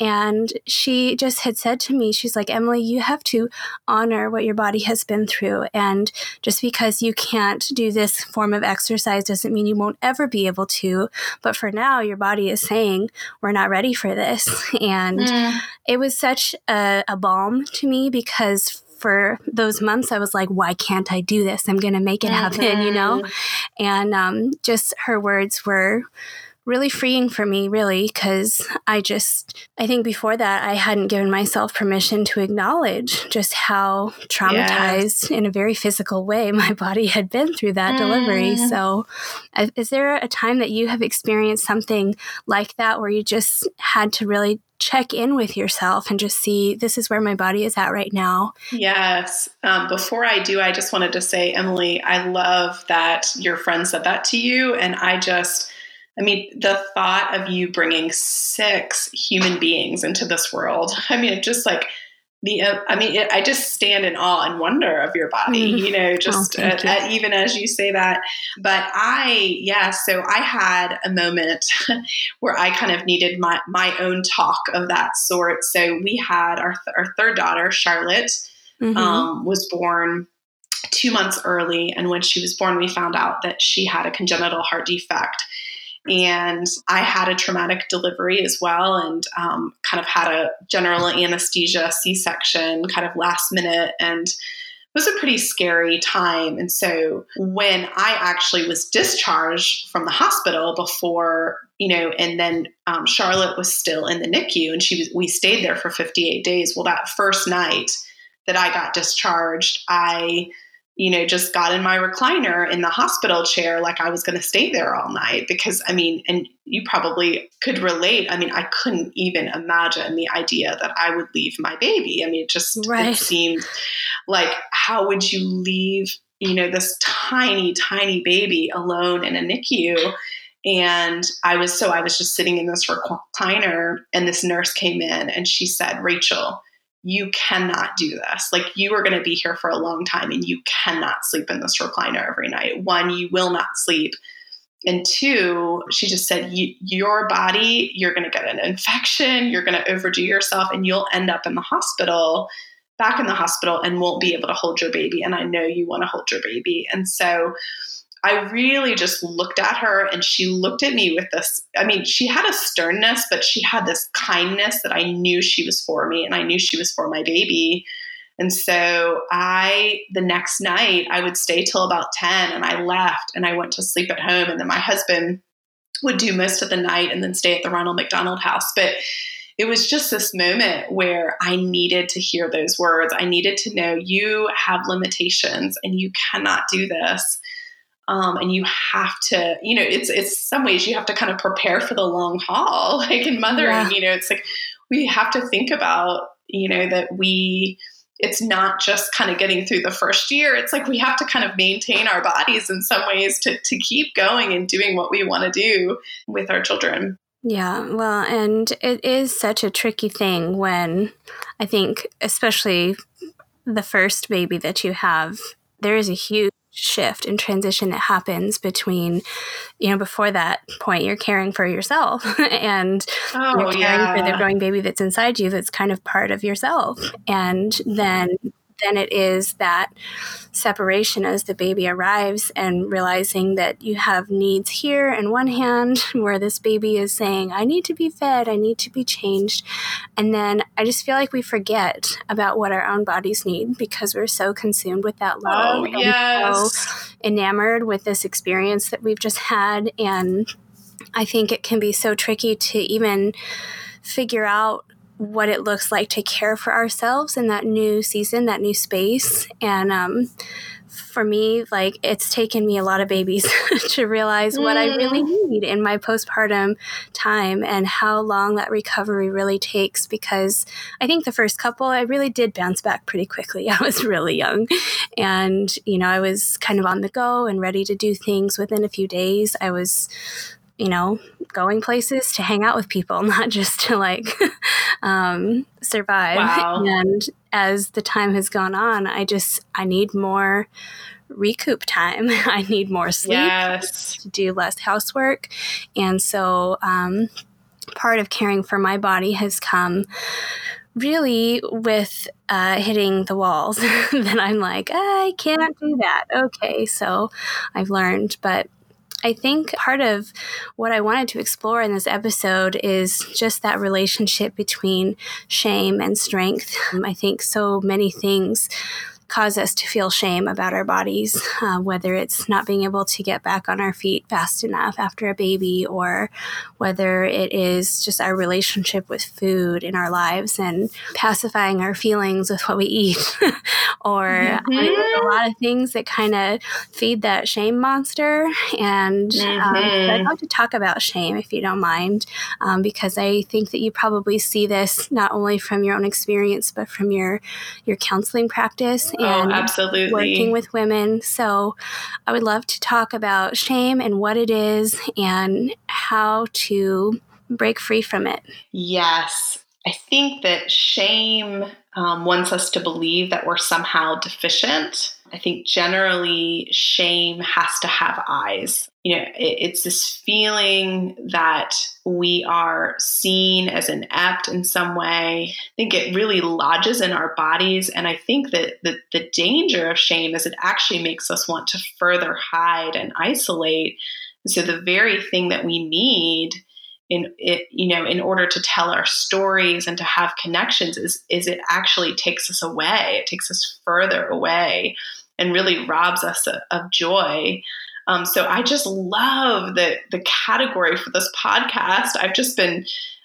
and she just had said to me, she's like, Emily, you have to honor what your body has been through. And just because you can't do this form of exercise doesn't mean you won't ever be able to. But for now, your body is saying, we're not ready for this. And mm. it was such a, a balm to me, because for those months, I was like, why can't I do this? I'm going to make it happen, mm-hmm. you know? And um, just her words were really freeing for me, really, because I just, I think before that, I hadn't given myself permission to acknowledge just how traumatized yes. in a very physical way my body had been through that mm. delivery. So is there a time that you have experienced something like that, where you just had to really check in with yourself and just see, this is where my body is at right now? Yes. Um, before I do, I just wanted to say, Emily, I love that your friend said that to you. And I just... I mean, the thought of you bringing six human beings into this world, I mean, just like the, uh, I mean, it, I just stand in awe and wonder of your body, mm-hmm. you know, just oh, at, you. At, even as you say that. But I, yeah, so I had a moment where I kind of needed my, my own talk of that sort. So we had our, th- our third daughter, Charlotte, mm-hmm. um, was born two months early. And when she was born, we found out that she had a congenital heart defect. And I had a traumatic delivery as well, and um, kind of had a general anesthesia C-section kind of last minute, and it was a pretty scary time. And so when I actually was discharged from the hospital before, you know, and then um, Charlotte was still in the N I C U, and she was, we stayed there for fifty-eight days. Well, that first night that I got discharged, I you know, just got in my recliner in the hospital chair like I was going to stay there all night, because, I mean, and you probably could relate. I mean, I couldn't even imagine the idea that I would leave my baby. I mean, it just right. It seemed like, how would you leave, you know, this tiny, tiny baby alone in a N I C U? And I was, so I was just sitting in this recliner, and this nurse came in and she said, "Rachel, you cannot do this. Like, you are going to be here for a long time, and you cannot sleep in this recliner every night. One, you will not sleep. And two," she just said, you, your body, you're going to get an infection, you're going to overdo yourself, and you'll end up in the hospital, back in the hospital, and won't be able to hold your baby. And I know you want to hold your baby." And so I really just looked at her, and she looked at me with this, I mean, she had a sternness, but she had this kindness that I knew she was for me, and I knew she was for my baby. And so I, the next night I would stay till about ten, and I left and I went to sleep at home. And then my husband would do most of the night and then stay at the Ronald McDonald House. But it was just this moment where I needed to hear those words. I needed to know, you have limitations and you cannot do this. Um, and you have to, you know, it's, it's some ways you have to kind of prepare for the long haul, like in mothering, yeah. you know, it's like, we have to think about, you know, that we, it's not just kind of getting through the first year. It's like, we have to kind of maintain our bodies in some ways to, to keep going and doing what we want to do with our children. Yeah. Well, and it is such a tricky thing when, I think, especially the first baby that you have, there is a huge shift and transition that happens between, you know, before that point, you're caring for yourself and oh, you're caring yeah. for the growing baby that's inside you, that's kind of part of yourself. And then then it is that separation as the baby arrives, and realizing that you have needs here in one hand where this baby is saying, I need to be fed, I need to be changed. And then I just feel like we forget about what our own bodies need, because we're so consumed with that love. Oh, and yes. so enamored with this experience that we've just had. And I think it can be so tricky to even figure out what it looks like to care for ourselves in that new season, that new space. And um, for me, like, it's taken me a lot of babies to realize mm. what I really need in my postpartum time, and how long that recovery really takes. Because I think the first couple, I really did bounce back pretty quickly. I was really young, and, you know, I was kind of on the go and ready to do things within a few days. I was, you know, going places to hang out with people, not just to like um, survive. Wow. And as the time has gone on, I just, I need more recoup time. I need more sleep, yes. to do less housework. And so um, part of caring for my body has come really with uh, hitting the walls that I'm like, I can't do that. Okay. So I've learned, but I think part of what I wanted to explore in this episode is just that relationship between shame and strength. Um, I think so many things cause us to feel shame about our bodies, uh, whether it's not being able to get back on our feet fast enough after a baby, or whether it is just our relationship with food in our lives and pacifying our feelings with what we eat, or mm-hmm. I mean, there's a lot of things that kind of feed that shame monster. And mm-hmm. um, I'd love to talk about shame, if you don't mind, um, because I think that you probably see this not only from your own experience, but from your, your counseling practice. And oh, absolutely. Working with women. So I would love to talk about shame and what it is and how to break free from it. Yes. I think that shame um, wants us to believe that we're somehow deficient. I think generally shame has to have eyes. You know, it, it's this feeling that we are seen as inept in some way. I think it really lodges in our bodies. And I think that the, the danger of shame is it actually makes us want to further hide and isolate. So the very thing that we need in it, you know, in order to tell our stories and to have connections is, is it actually takes us away. It takes us further away and really robs us of, of joy. Um, so I just love the, the category for this podcast. I've just been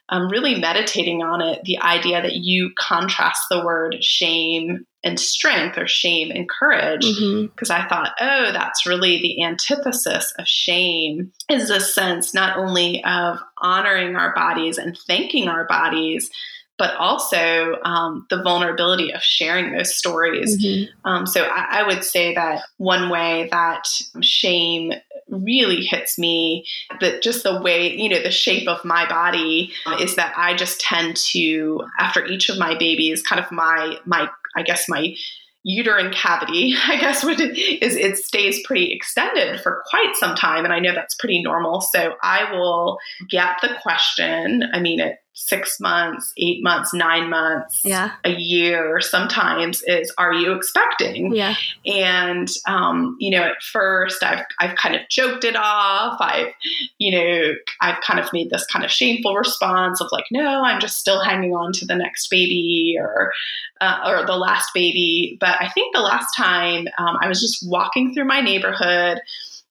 um, really meditating on it, the idea that you contrast the word shame and strength, or shame and courage, because mm-hmm. I thought, oh, that's really the antithesis of shame, is a sense not only of honoring our bodies and thanking our bodies, but also um, the vulnerability of sharing those stories. Mm-hmm. Um, so I, I would say that one way that shame really hits me, that just the way, you know, the shape of my body is that I just tend to, after each of my babies, kind of my, my, I guess my uterine cavity, I guess what it is, it stays pretty extended for quite some time. And I know that's pretty normal. So I will get the question, I mean, at six months, eight months, nine months, yeah. a year, sometimes is, are you expecting? Yeah. And, um, you know, at first I've, I've kind of joked it off. I've, you know, I've kind of made this kind of shameful response of like, no, I'm just still hanging on to the next baby, or, Uh, or the last baby. But I think the last time um, I was just walking through my neighborhood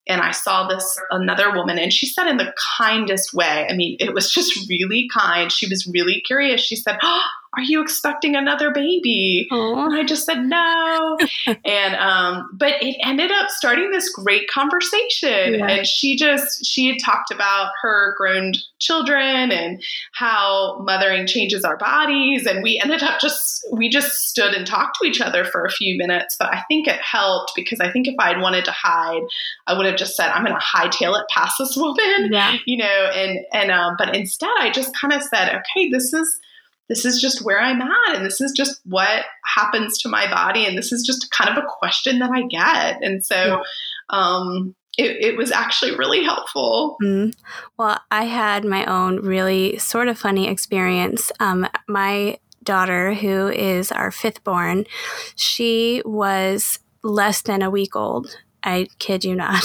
and I saw this, another woman, and she said in the kindest way, I mean, it was just really kind. She was really curious. She said, oh, are you expecting another baby? Aww. And I just said, no. and, um, but it ended up starting this great conversation. Yeah. And she just, she had talked about her grown children and how mothering changes our bodies. And we ended up just, we just stood and talked to each other for a few minutes, but I think it helped, because I think if I had wanted to hide, I would have just said, I'm going to hightail it past this woman, yeah. you know? And, and, um, but instead I just kind of said, okay, this is, this is just where I'm at, and this is just what happens to my body, and this is just kind of a question that I get. And so yeah. um, it, it was actually really helpful. Mm. Well, I had my own really sort of funny experience. Um, my daughter, who is our fifth born, she was less than a week old. I kid you not.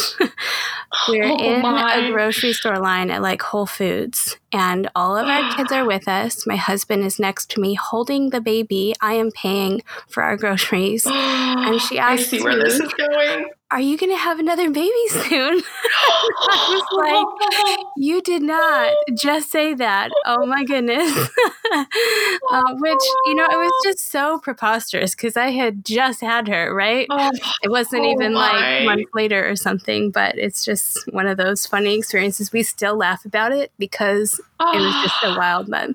We're oh in my. a grocery store line at like Whole Foods, and all of our kids are with us. My husband is next to me holding the baby. I am paying for our groceries. And she asks, I see where me, this is going. Are you going to have another baby soon? I was like, you did not just say that. Oh my goodness. uh, which, you know, it was just so preposterous, because I had just had her, right? Oh, it wasn't oh even my. like months later or something, but it's just one of those funny experiences. We still laugh about it because oh. it was just so wild, but...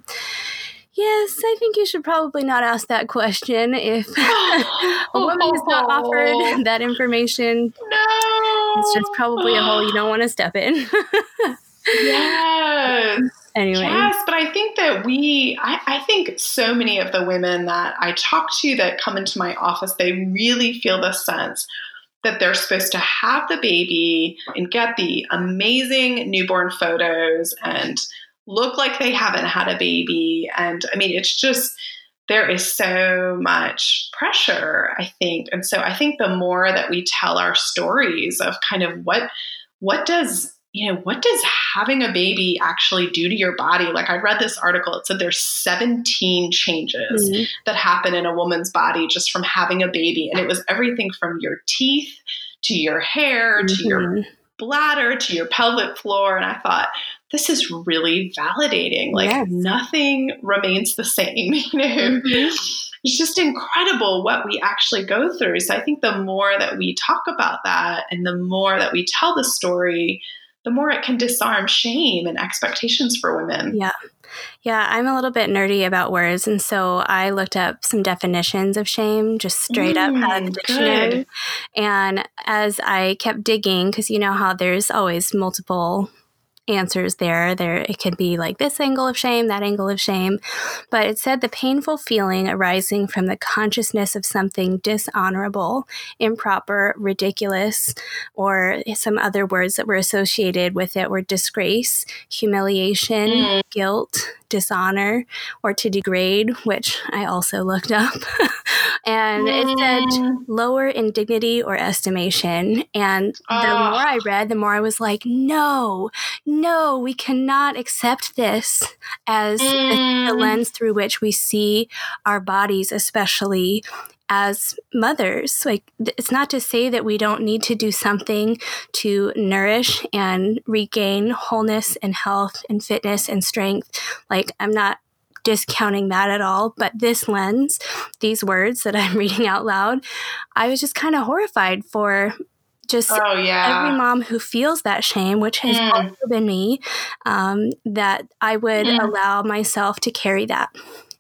Yes, I think you should probably not ask that question if a woman is not offered that information. No. It's just probably a hole you don't want to step in. Yes. Anyway. Yes, but I think that we, I, I think so many of the women that I talk to that come into my office, they really feel this sense that they're supposed to have the baby and get the amazing newborn photos and look like they haven't had a baby. And I mean, it's just, there is so much pressure, I think. And so I think the more that we tell our stories of kind of what, what does, you know, what does having a baby actually do to your body? Like, I read this article, it said there's seventeen changes mm-hmm. that happen in a woman's body just from having a baby. And it was everything from your teeth to your hair, mm-hmm. to your bladder, to your pelvic floor. And I thought, this is really validating. Like yes. nothing remains the same. You know, mm-hmm. It's just incredible what we actually go through. So I think the more that we talk about that and the more that we tell the story, the more it can disarm shame and expectations for women. Yeah. Yeah, I'm a little bit nerdy about words, and so I looked up some definitions of shame, just straight mm, up out of the dictionary. Good. And as I kept digging, because you know how there's always multiple answers there. There, it could be like this angle of shame, that angle of shame. But it said the painful feeling arising from the consciousness of something dishonorable, improper, ridiculous, or some other words that were associated with it were disgrace, humiliation, mm. guilt, dishonor, or to degrade, which I also looked up. And it said lower in dignity or estimation. And the uh. more I read, the more I was like, no, no, we cannot accept this as mm. the lens through which we see our bodies, especially as mothers. Like, it's not to say that we don't need to do something to nourish and regain wholeness and health and fitness and strength. Like, I'm not discounting that at all. But this lens, these words that I'm reading out loud, I was just kind of horrified for just oh, yeah. every mom who feels that shame, which has mm. also been me, um, that I would mm. allow myself to carry that.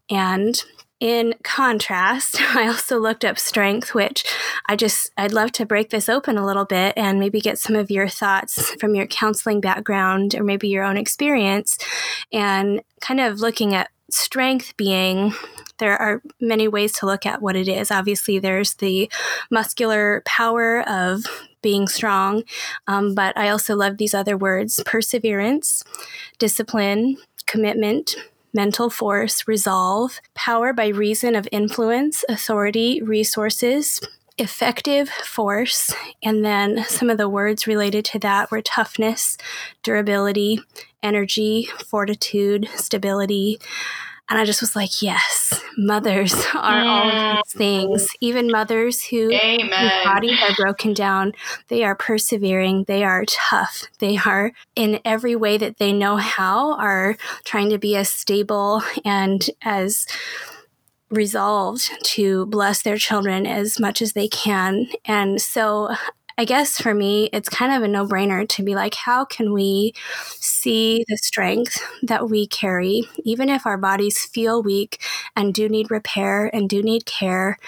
And in contrast, I also looked up strength, which I just, I'd love to break this open a little bit and maybe get some of your thoughts from your counseling background or maybe your own experience, and kind of looking at strength being, there are many ways to look at what it is. Obviously, there's the muscular power of being strong, um, but I also love these other words: perseverance, discipline, commitment, mental force, resolve, power by reason of influence, authority, resources, effective force. And then some of the words related to that were toughness, durability, energy, fortitude, stability. And I just was like, yes, mothers are mm. all of these things. Even mothers who, whose bodies are broken down, they are persevering, they are tough, they are in every way that they know how, are trying to be as stable and as resolved to bless their children as much as they can. And so I guess for me, it's kind of a no-brainer to be like, how can we see the strength that we carry, even if our bodies feel weak and do need repair and do need care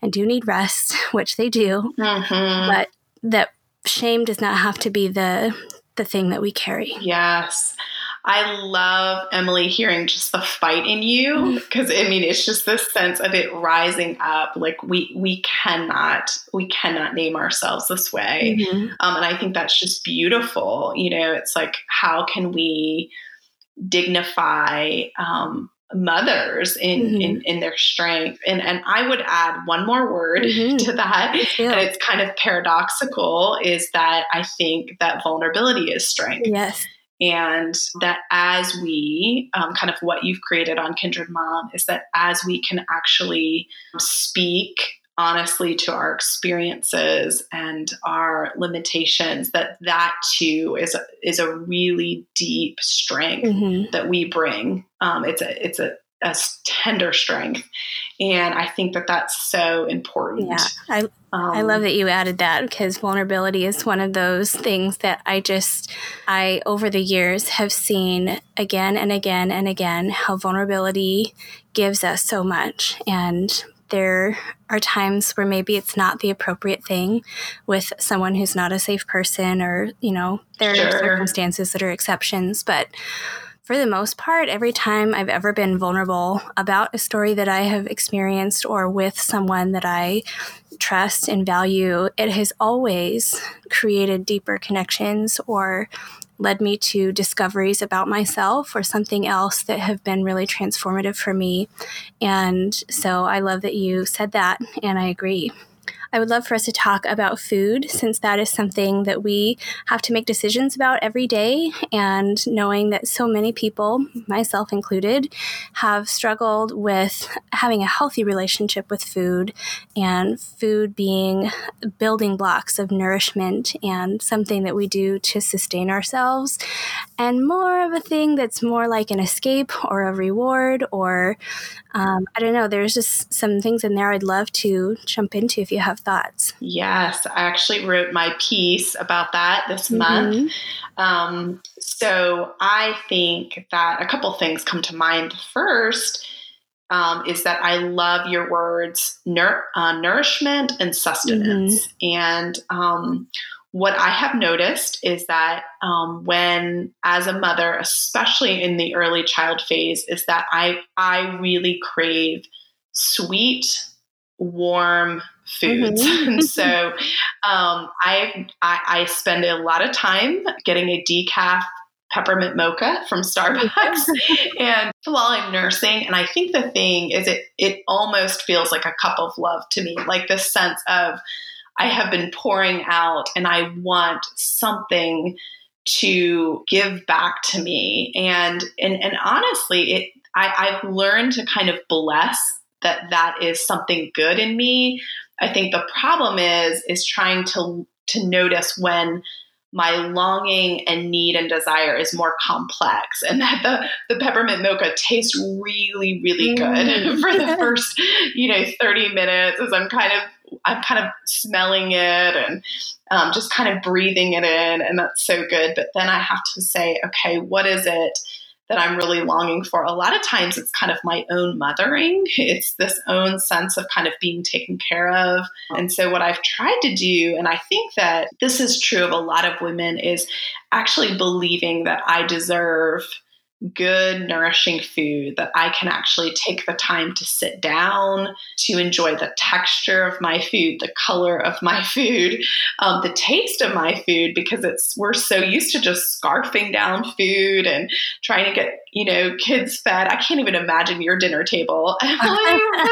and do need rest, which they do, mm-hmm. but that shame does not have to be the the thing that we carry. Yes. I love, Emily, hearing just the fight in you, because I mean, it's just this sense of it rising up. Like we, we cannot, we cannot name ourselves this way. Mm-hmm. Um, and I think that's just beautiful. You know, it's like, how can we dignify, um, mothers in, mm-hmm. in, in their strength. And, and I would add one more word mm-hmm. to that. Yeah. And it's kind of paradoxical, is that I think that vulnerability is strength. Yes. And that as we, um, kind of what you've created on Kindred Mom, is that as we can actually speak honestly to our experiences and our limitations, that that too is, is a really deep strength mm-hmm. that we bring. Um, it's a, it's a, a tender strength. And I think that that's so important. Yeah, I, um, I love that you added that, because vulnerability is one of those things that I just, I over the years have seen again and again and again, how vulnerability gives us so much. And there are times where maybe it's not the appropriate thing with someone who's not a safe person, or, you know, there sure. are circumstances that are exceptions, but for the most part, every time I've ever been vulnerable about a story that I have experienced or with someone that I trust and value, it has always created deeper connections or led me to discoveries about myself or something else that have been really transformative for me. And so I love that you said that, and I agree. I would love for us to talk about food, since that is something that we have to make decisions about every day. And knowing that so many people, myself included, have struggled with having a healthy relationship with food, and food being building blocks of nourishment and something that we do to sustain ourselves, and more of a thing that's more like an escape or a reward, or um, I don't know, there's just some things in there I'd love to jump into if you have thoughts. Yes, I actually wrote my piece about that this mm-hmm. month. Um, so I think that a couple things come to mind. First um, is that I love your words, nur- uh, nourishment and sustenance. Mm-hmm. And um, what I have noticed is that um, when, as a mother, especially in the early child phase, is that I I really crave sweet, warm foods. Mm-hmm. And so um, I, I I spend a lot of time getting a decaf peppermint mocha from Starbucks and while I'm nursing. And I think the thing is it, it almost feels like a cup of love to me, like this sense of I have been pouring out and I want something to give back to me. And, and, and honestly, it, I, I've learned to kind of bless that that is something good in me. I think the problem is, is trying to, to notice when my longing and need and desire is more complex, and that the, the peppermint mocha tastes really, really good for the first, you know, thirty minutes as I'm kind of, I'm kind of smelling it and um, just kind of breathing it in. And that's so good. But then I have to say, okay, what is it that I'm really longing for? A lot of times it's kind of my own mothering. It's this own sense of kind of being taken care of. And so what I've tried to do, and I think that this is true of a lot of women, is actually believing that I deserve good, nourishing food, that I can actually take the time to sit down, to enjoy the texture of my food, the color of my food, um, the taste of my food, because it's, we're so used to just scarfing down food and trying to get, you know, kids fed. I can't even imagine your dinner table. With I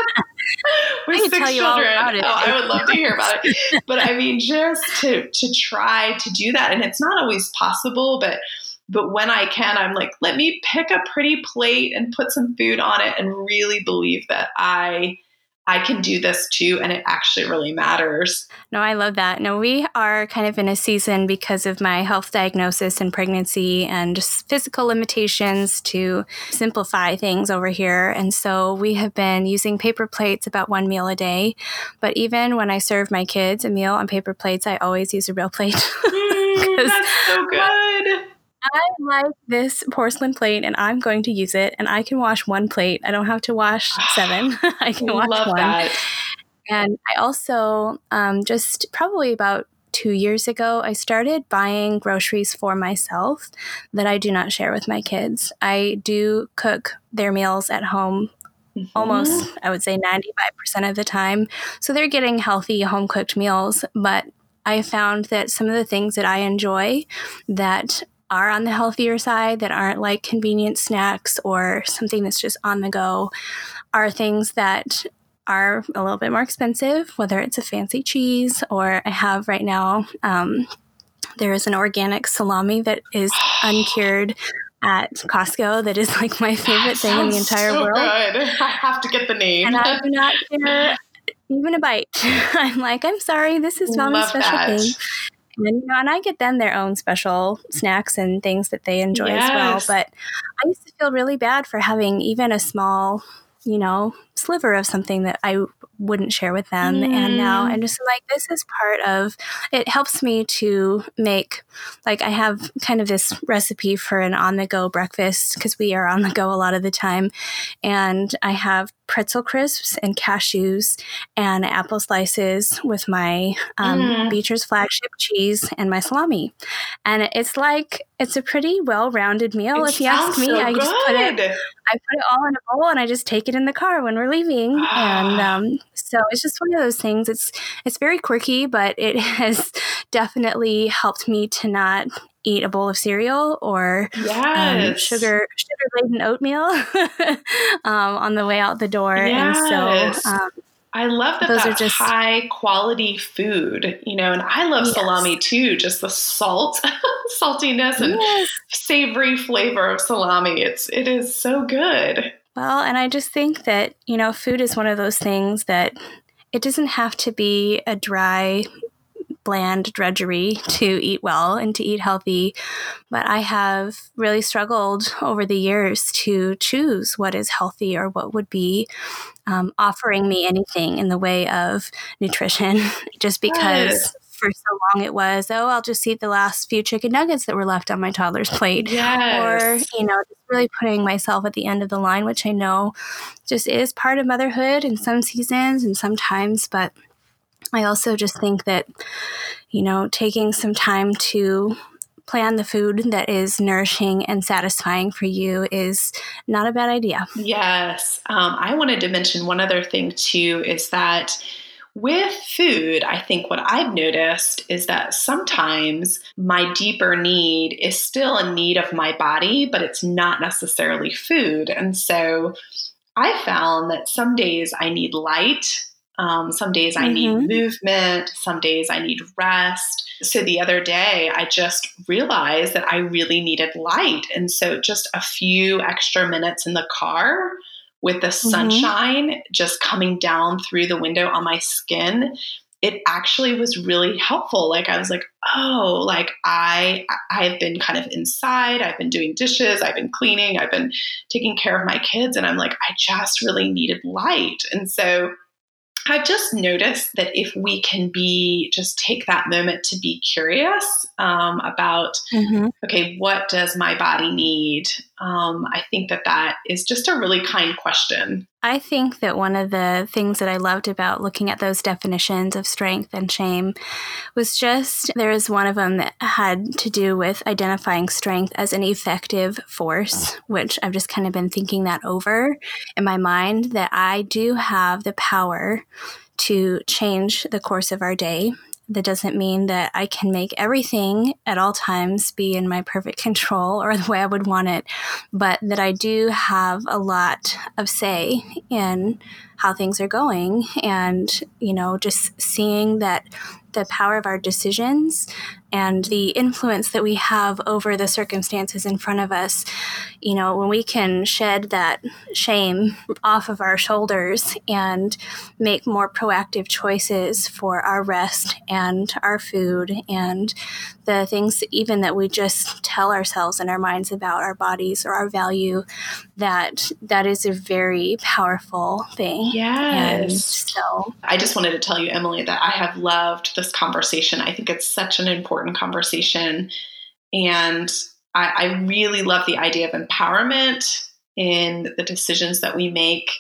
can six tell you children. All about it. Oh, I would love to hear about it. But I mean, just to, to try to do that. And it's not always possible, but But when I can, I'm like, let me pick a pretty plate and put some food on it and really believe that I I can do this too. And it actually really matters. No, I love that. No, we are kind of in a season because of my health diagnosis and pregnancy and just physical limitations to simplify things over here. And so we have been using paper plates about one meal a day. But even when I serve my kids a meal on paper plates, I always use a real plate. Mm, that's so good. I like this porcelain plate and I'm going to use it, and I can wash one plate. I don't have to wash seven. I can wash Love one. That. And I also um, just probably about two years ago, I started buying groceries for myself that I do not share with my kids. I do cook their meals at home. Mm-hmm. Almost, I would say ninety-five percent of the time. So they're getting healthy home cooked meals. But I found that some of the things that I enjoy that are on the healthier side, that aren't like convenient snacks or something that's just on the go, are things that are a little bit more expensive, whether it's a fancy cheese or I have right now, um, there is an organic salami that is uncured at Costco that is like my favorite that thing in the entire so world. Good. I have to get the name. And I do not care even a bite. I'm like, I'm sorry, this is not a special that. thing. And, you know, and I get them their own special snacks and things that they enjoy yes. as well. But I used to feel really bad for having even a small, you know, sliver of something that I wouldn't share with them. Mm. And now I'm just like, this is part of, it helps me to make, like I have kind of this recipe for an on-the-go breakfast because we are on the go a lot of the time. And I have pretzel crisps and cashews and apple slices with my um, mm. Beecher's flagship cheese and my salami. And it's like, it's a pretty well-rounded meal. It if you ask me, so I good. just put it, I put it all in a bowl and I just take it in the car when we're leaving. And um, so it's just one of those things. It's, it's very quirky, but it has definitely helped me to not eat a bowl of cereal or yes. um, sugar sugar-laden oatmeal um, on the way out the door. Yes. And so um, I love that those that's are just high-quality food, you know, and I love yes. salami too, just the salt, saltiness and yes. savory flavor of salami. It's It is so good. Well, and I just think that, you know, food is one of those things that it doesn't have to be a dry bland drudgery to eat well and to eat healthy. But I have really struggled over the years to choose what is healthy or what would be um, offering me anything in the way of nutrition, just because yes. for so long it was, oh, I'll just eat the last few chicken nuggets that were left on my toddler's plate. Yes. Or, you know, just really putting myself at the end of the line, which I know just is part of motherhood in some seasons and sometimes, but I also just think that, you know, taking some time to plan the food that is nourishing and satisfying for you is not a bad idea. Yes. Um, I wanted to mention one other thing, too, is that With food, I think what I've noticed is that sometimes my deeper need is still a need of my body, but it's not necessarily food. And so I found that some days I need light, um, some days I mm-hmm. need movement, some days I need rest. So the other day, I just realized that I really needed light. And so just a few extra minutes in the car with the mm-hmm. sunshine just coming down through the window on my skin, it actually was really helpful. Like I was like, oh, like I, I've been kind of inside. I've been doing dishes. I've been cleaning. I've been taking care of my kids. And I'm like, I just really needed light. And so I've just noticed that if we can be, just take that moment to be curious um, about, mm-hmm. okay, what does my body need? Um, I think that that is just a really kind question. I think that one of the things that I loved about looking at those definitions of strength and shame was just, there is one of them that had to do with identifying strength as an effective force, which I've just kind of been thinking that over in my mind, that I do have the power to change the course of our day. That doesn't mean that I can make everything at all times be in my perfect control or the way I would want it, but that I do have a lot of say in how things are going. And, you know, just seeing that the power of our decisions and the influence that we have over the circumstances in front of us, you know, when we can shed that shame off of our shoulders and make more proactive choices for our rest and our food and the things even that we just tell ourselves in our minds about our bodies or our value, that that is a very powerful thing. Yes. And so I just wanted to tell you, Emily, that I have loved this conversation. I think it's such an important conversation. And I, I really love the idea of empowerment in the decisions that we make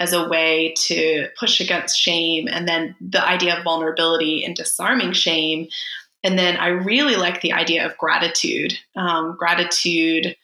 as a way to push against shame, and then the idea of vulnerability and disarming shame. And then I really like the idea of gratitude. Um, gratitude,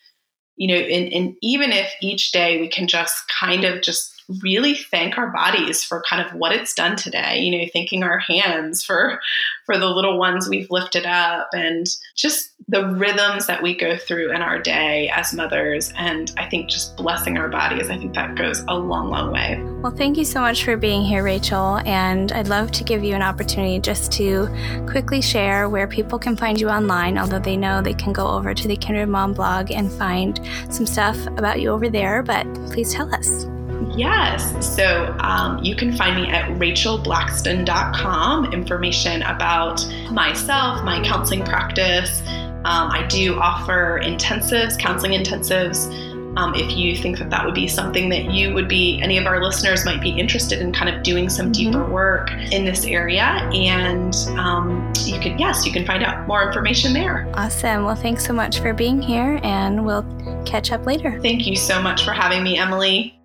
you know, and, and even if each day we can just kind of just really thank our bodies for kind of what it's done today, you know, thanking our hands for, for the little ones we've lifted up and just the rhythms that we go through in our day as mothers. And I think just blessing our bodies, I think that goes a long, long way. Well, thank you so much for being here, Rachel. And I'd love to give you an opportunity just to quickly share where people can find you online, although they know they can go over to the Kindred Mom blog and find some stuff about you over there, but please tell us. Yes. So um, you can find me at rachel blackston dot com. Information about myself, my counseling practice. Um, I do offer intensives, counseling intensives. Um, if you think that that would be something that you would be, any of our listeners might be interested in kind of doing some mm-hmm. deeper work in this area. And um, you can, yes, you can find out more information there. Awesome. Well, thanks so much for being here, and we'll catch up later. Thank you so much for having me, Emily.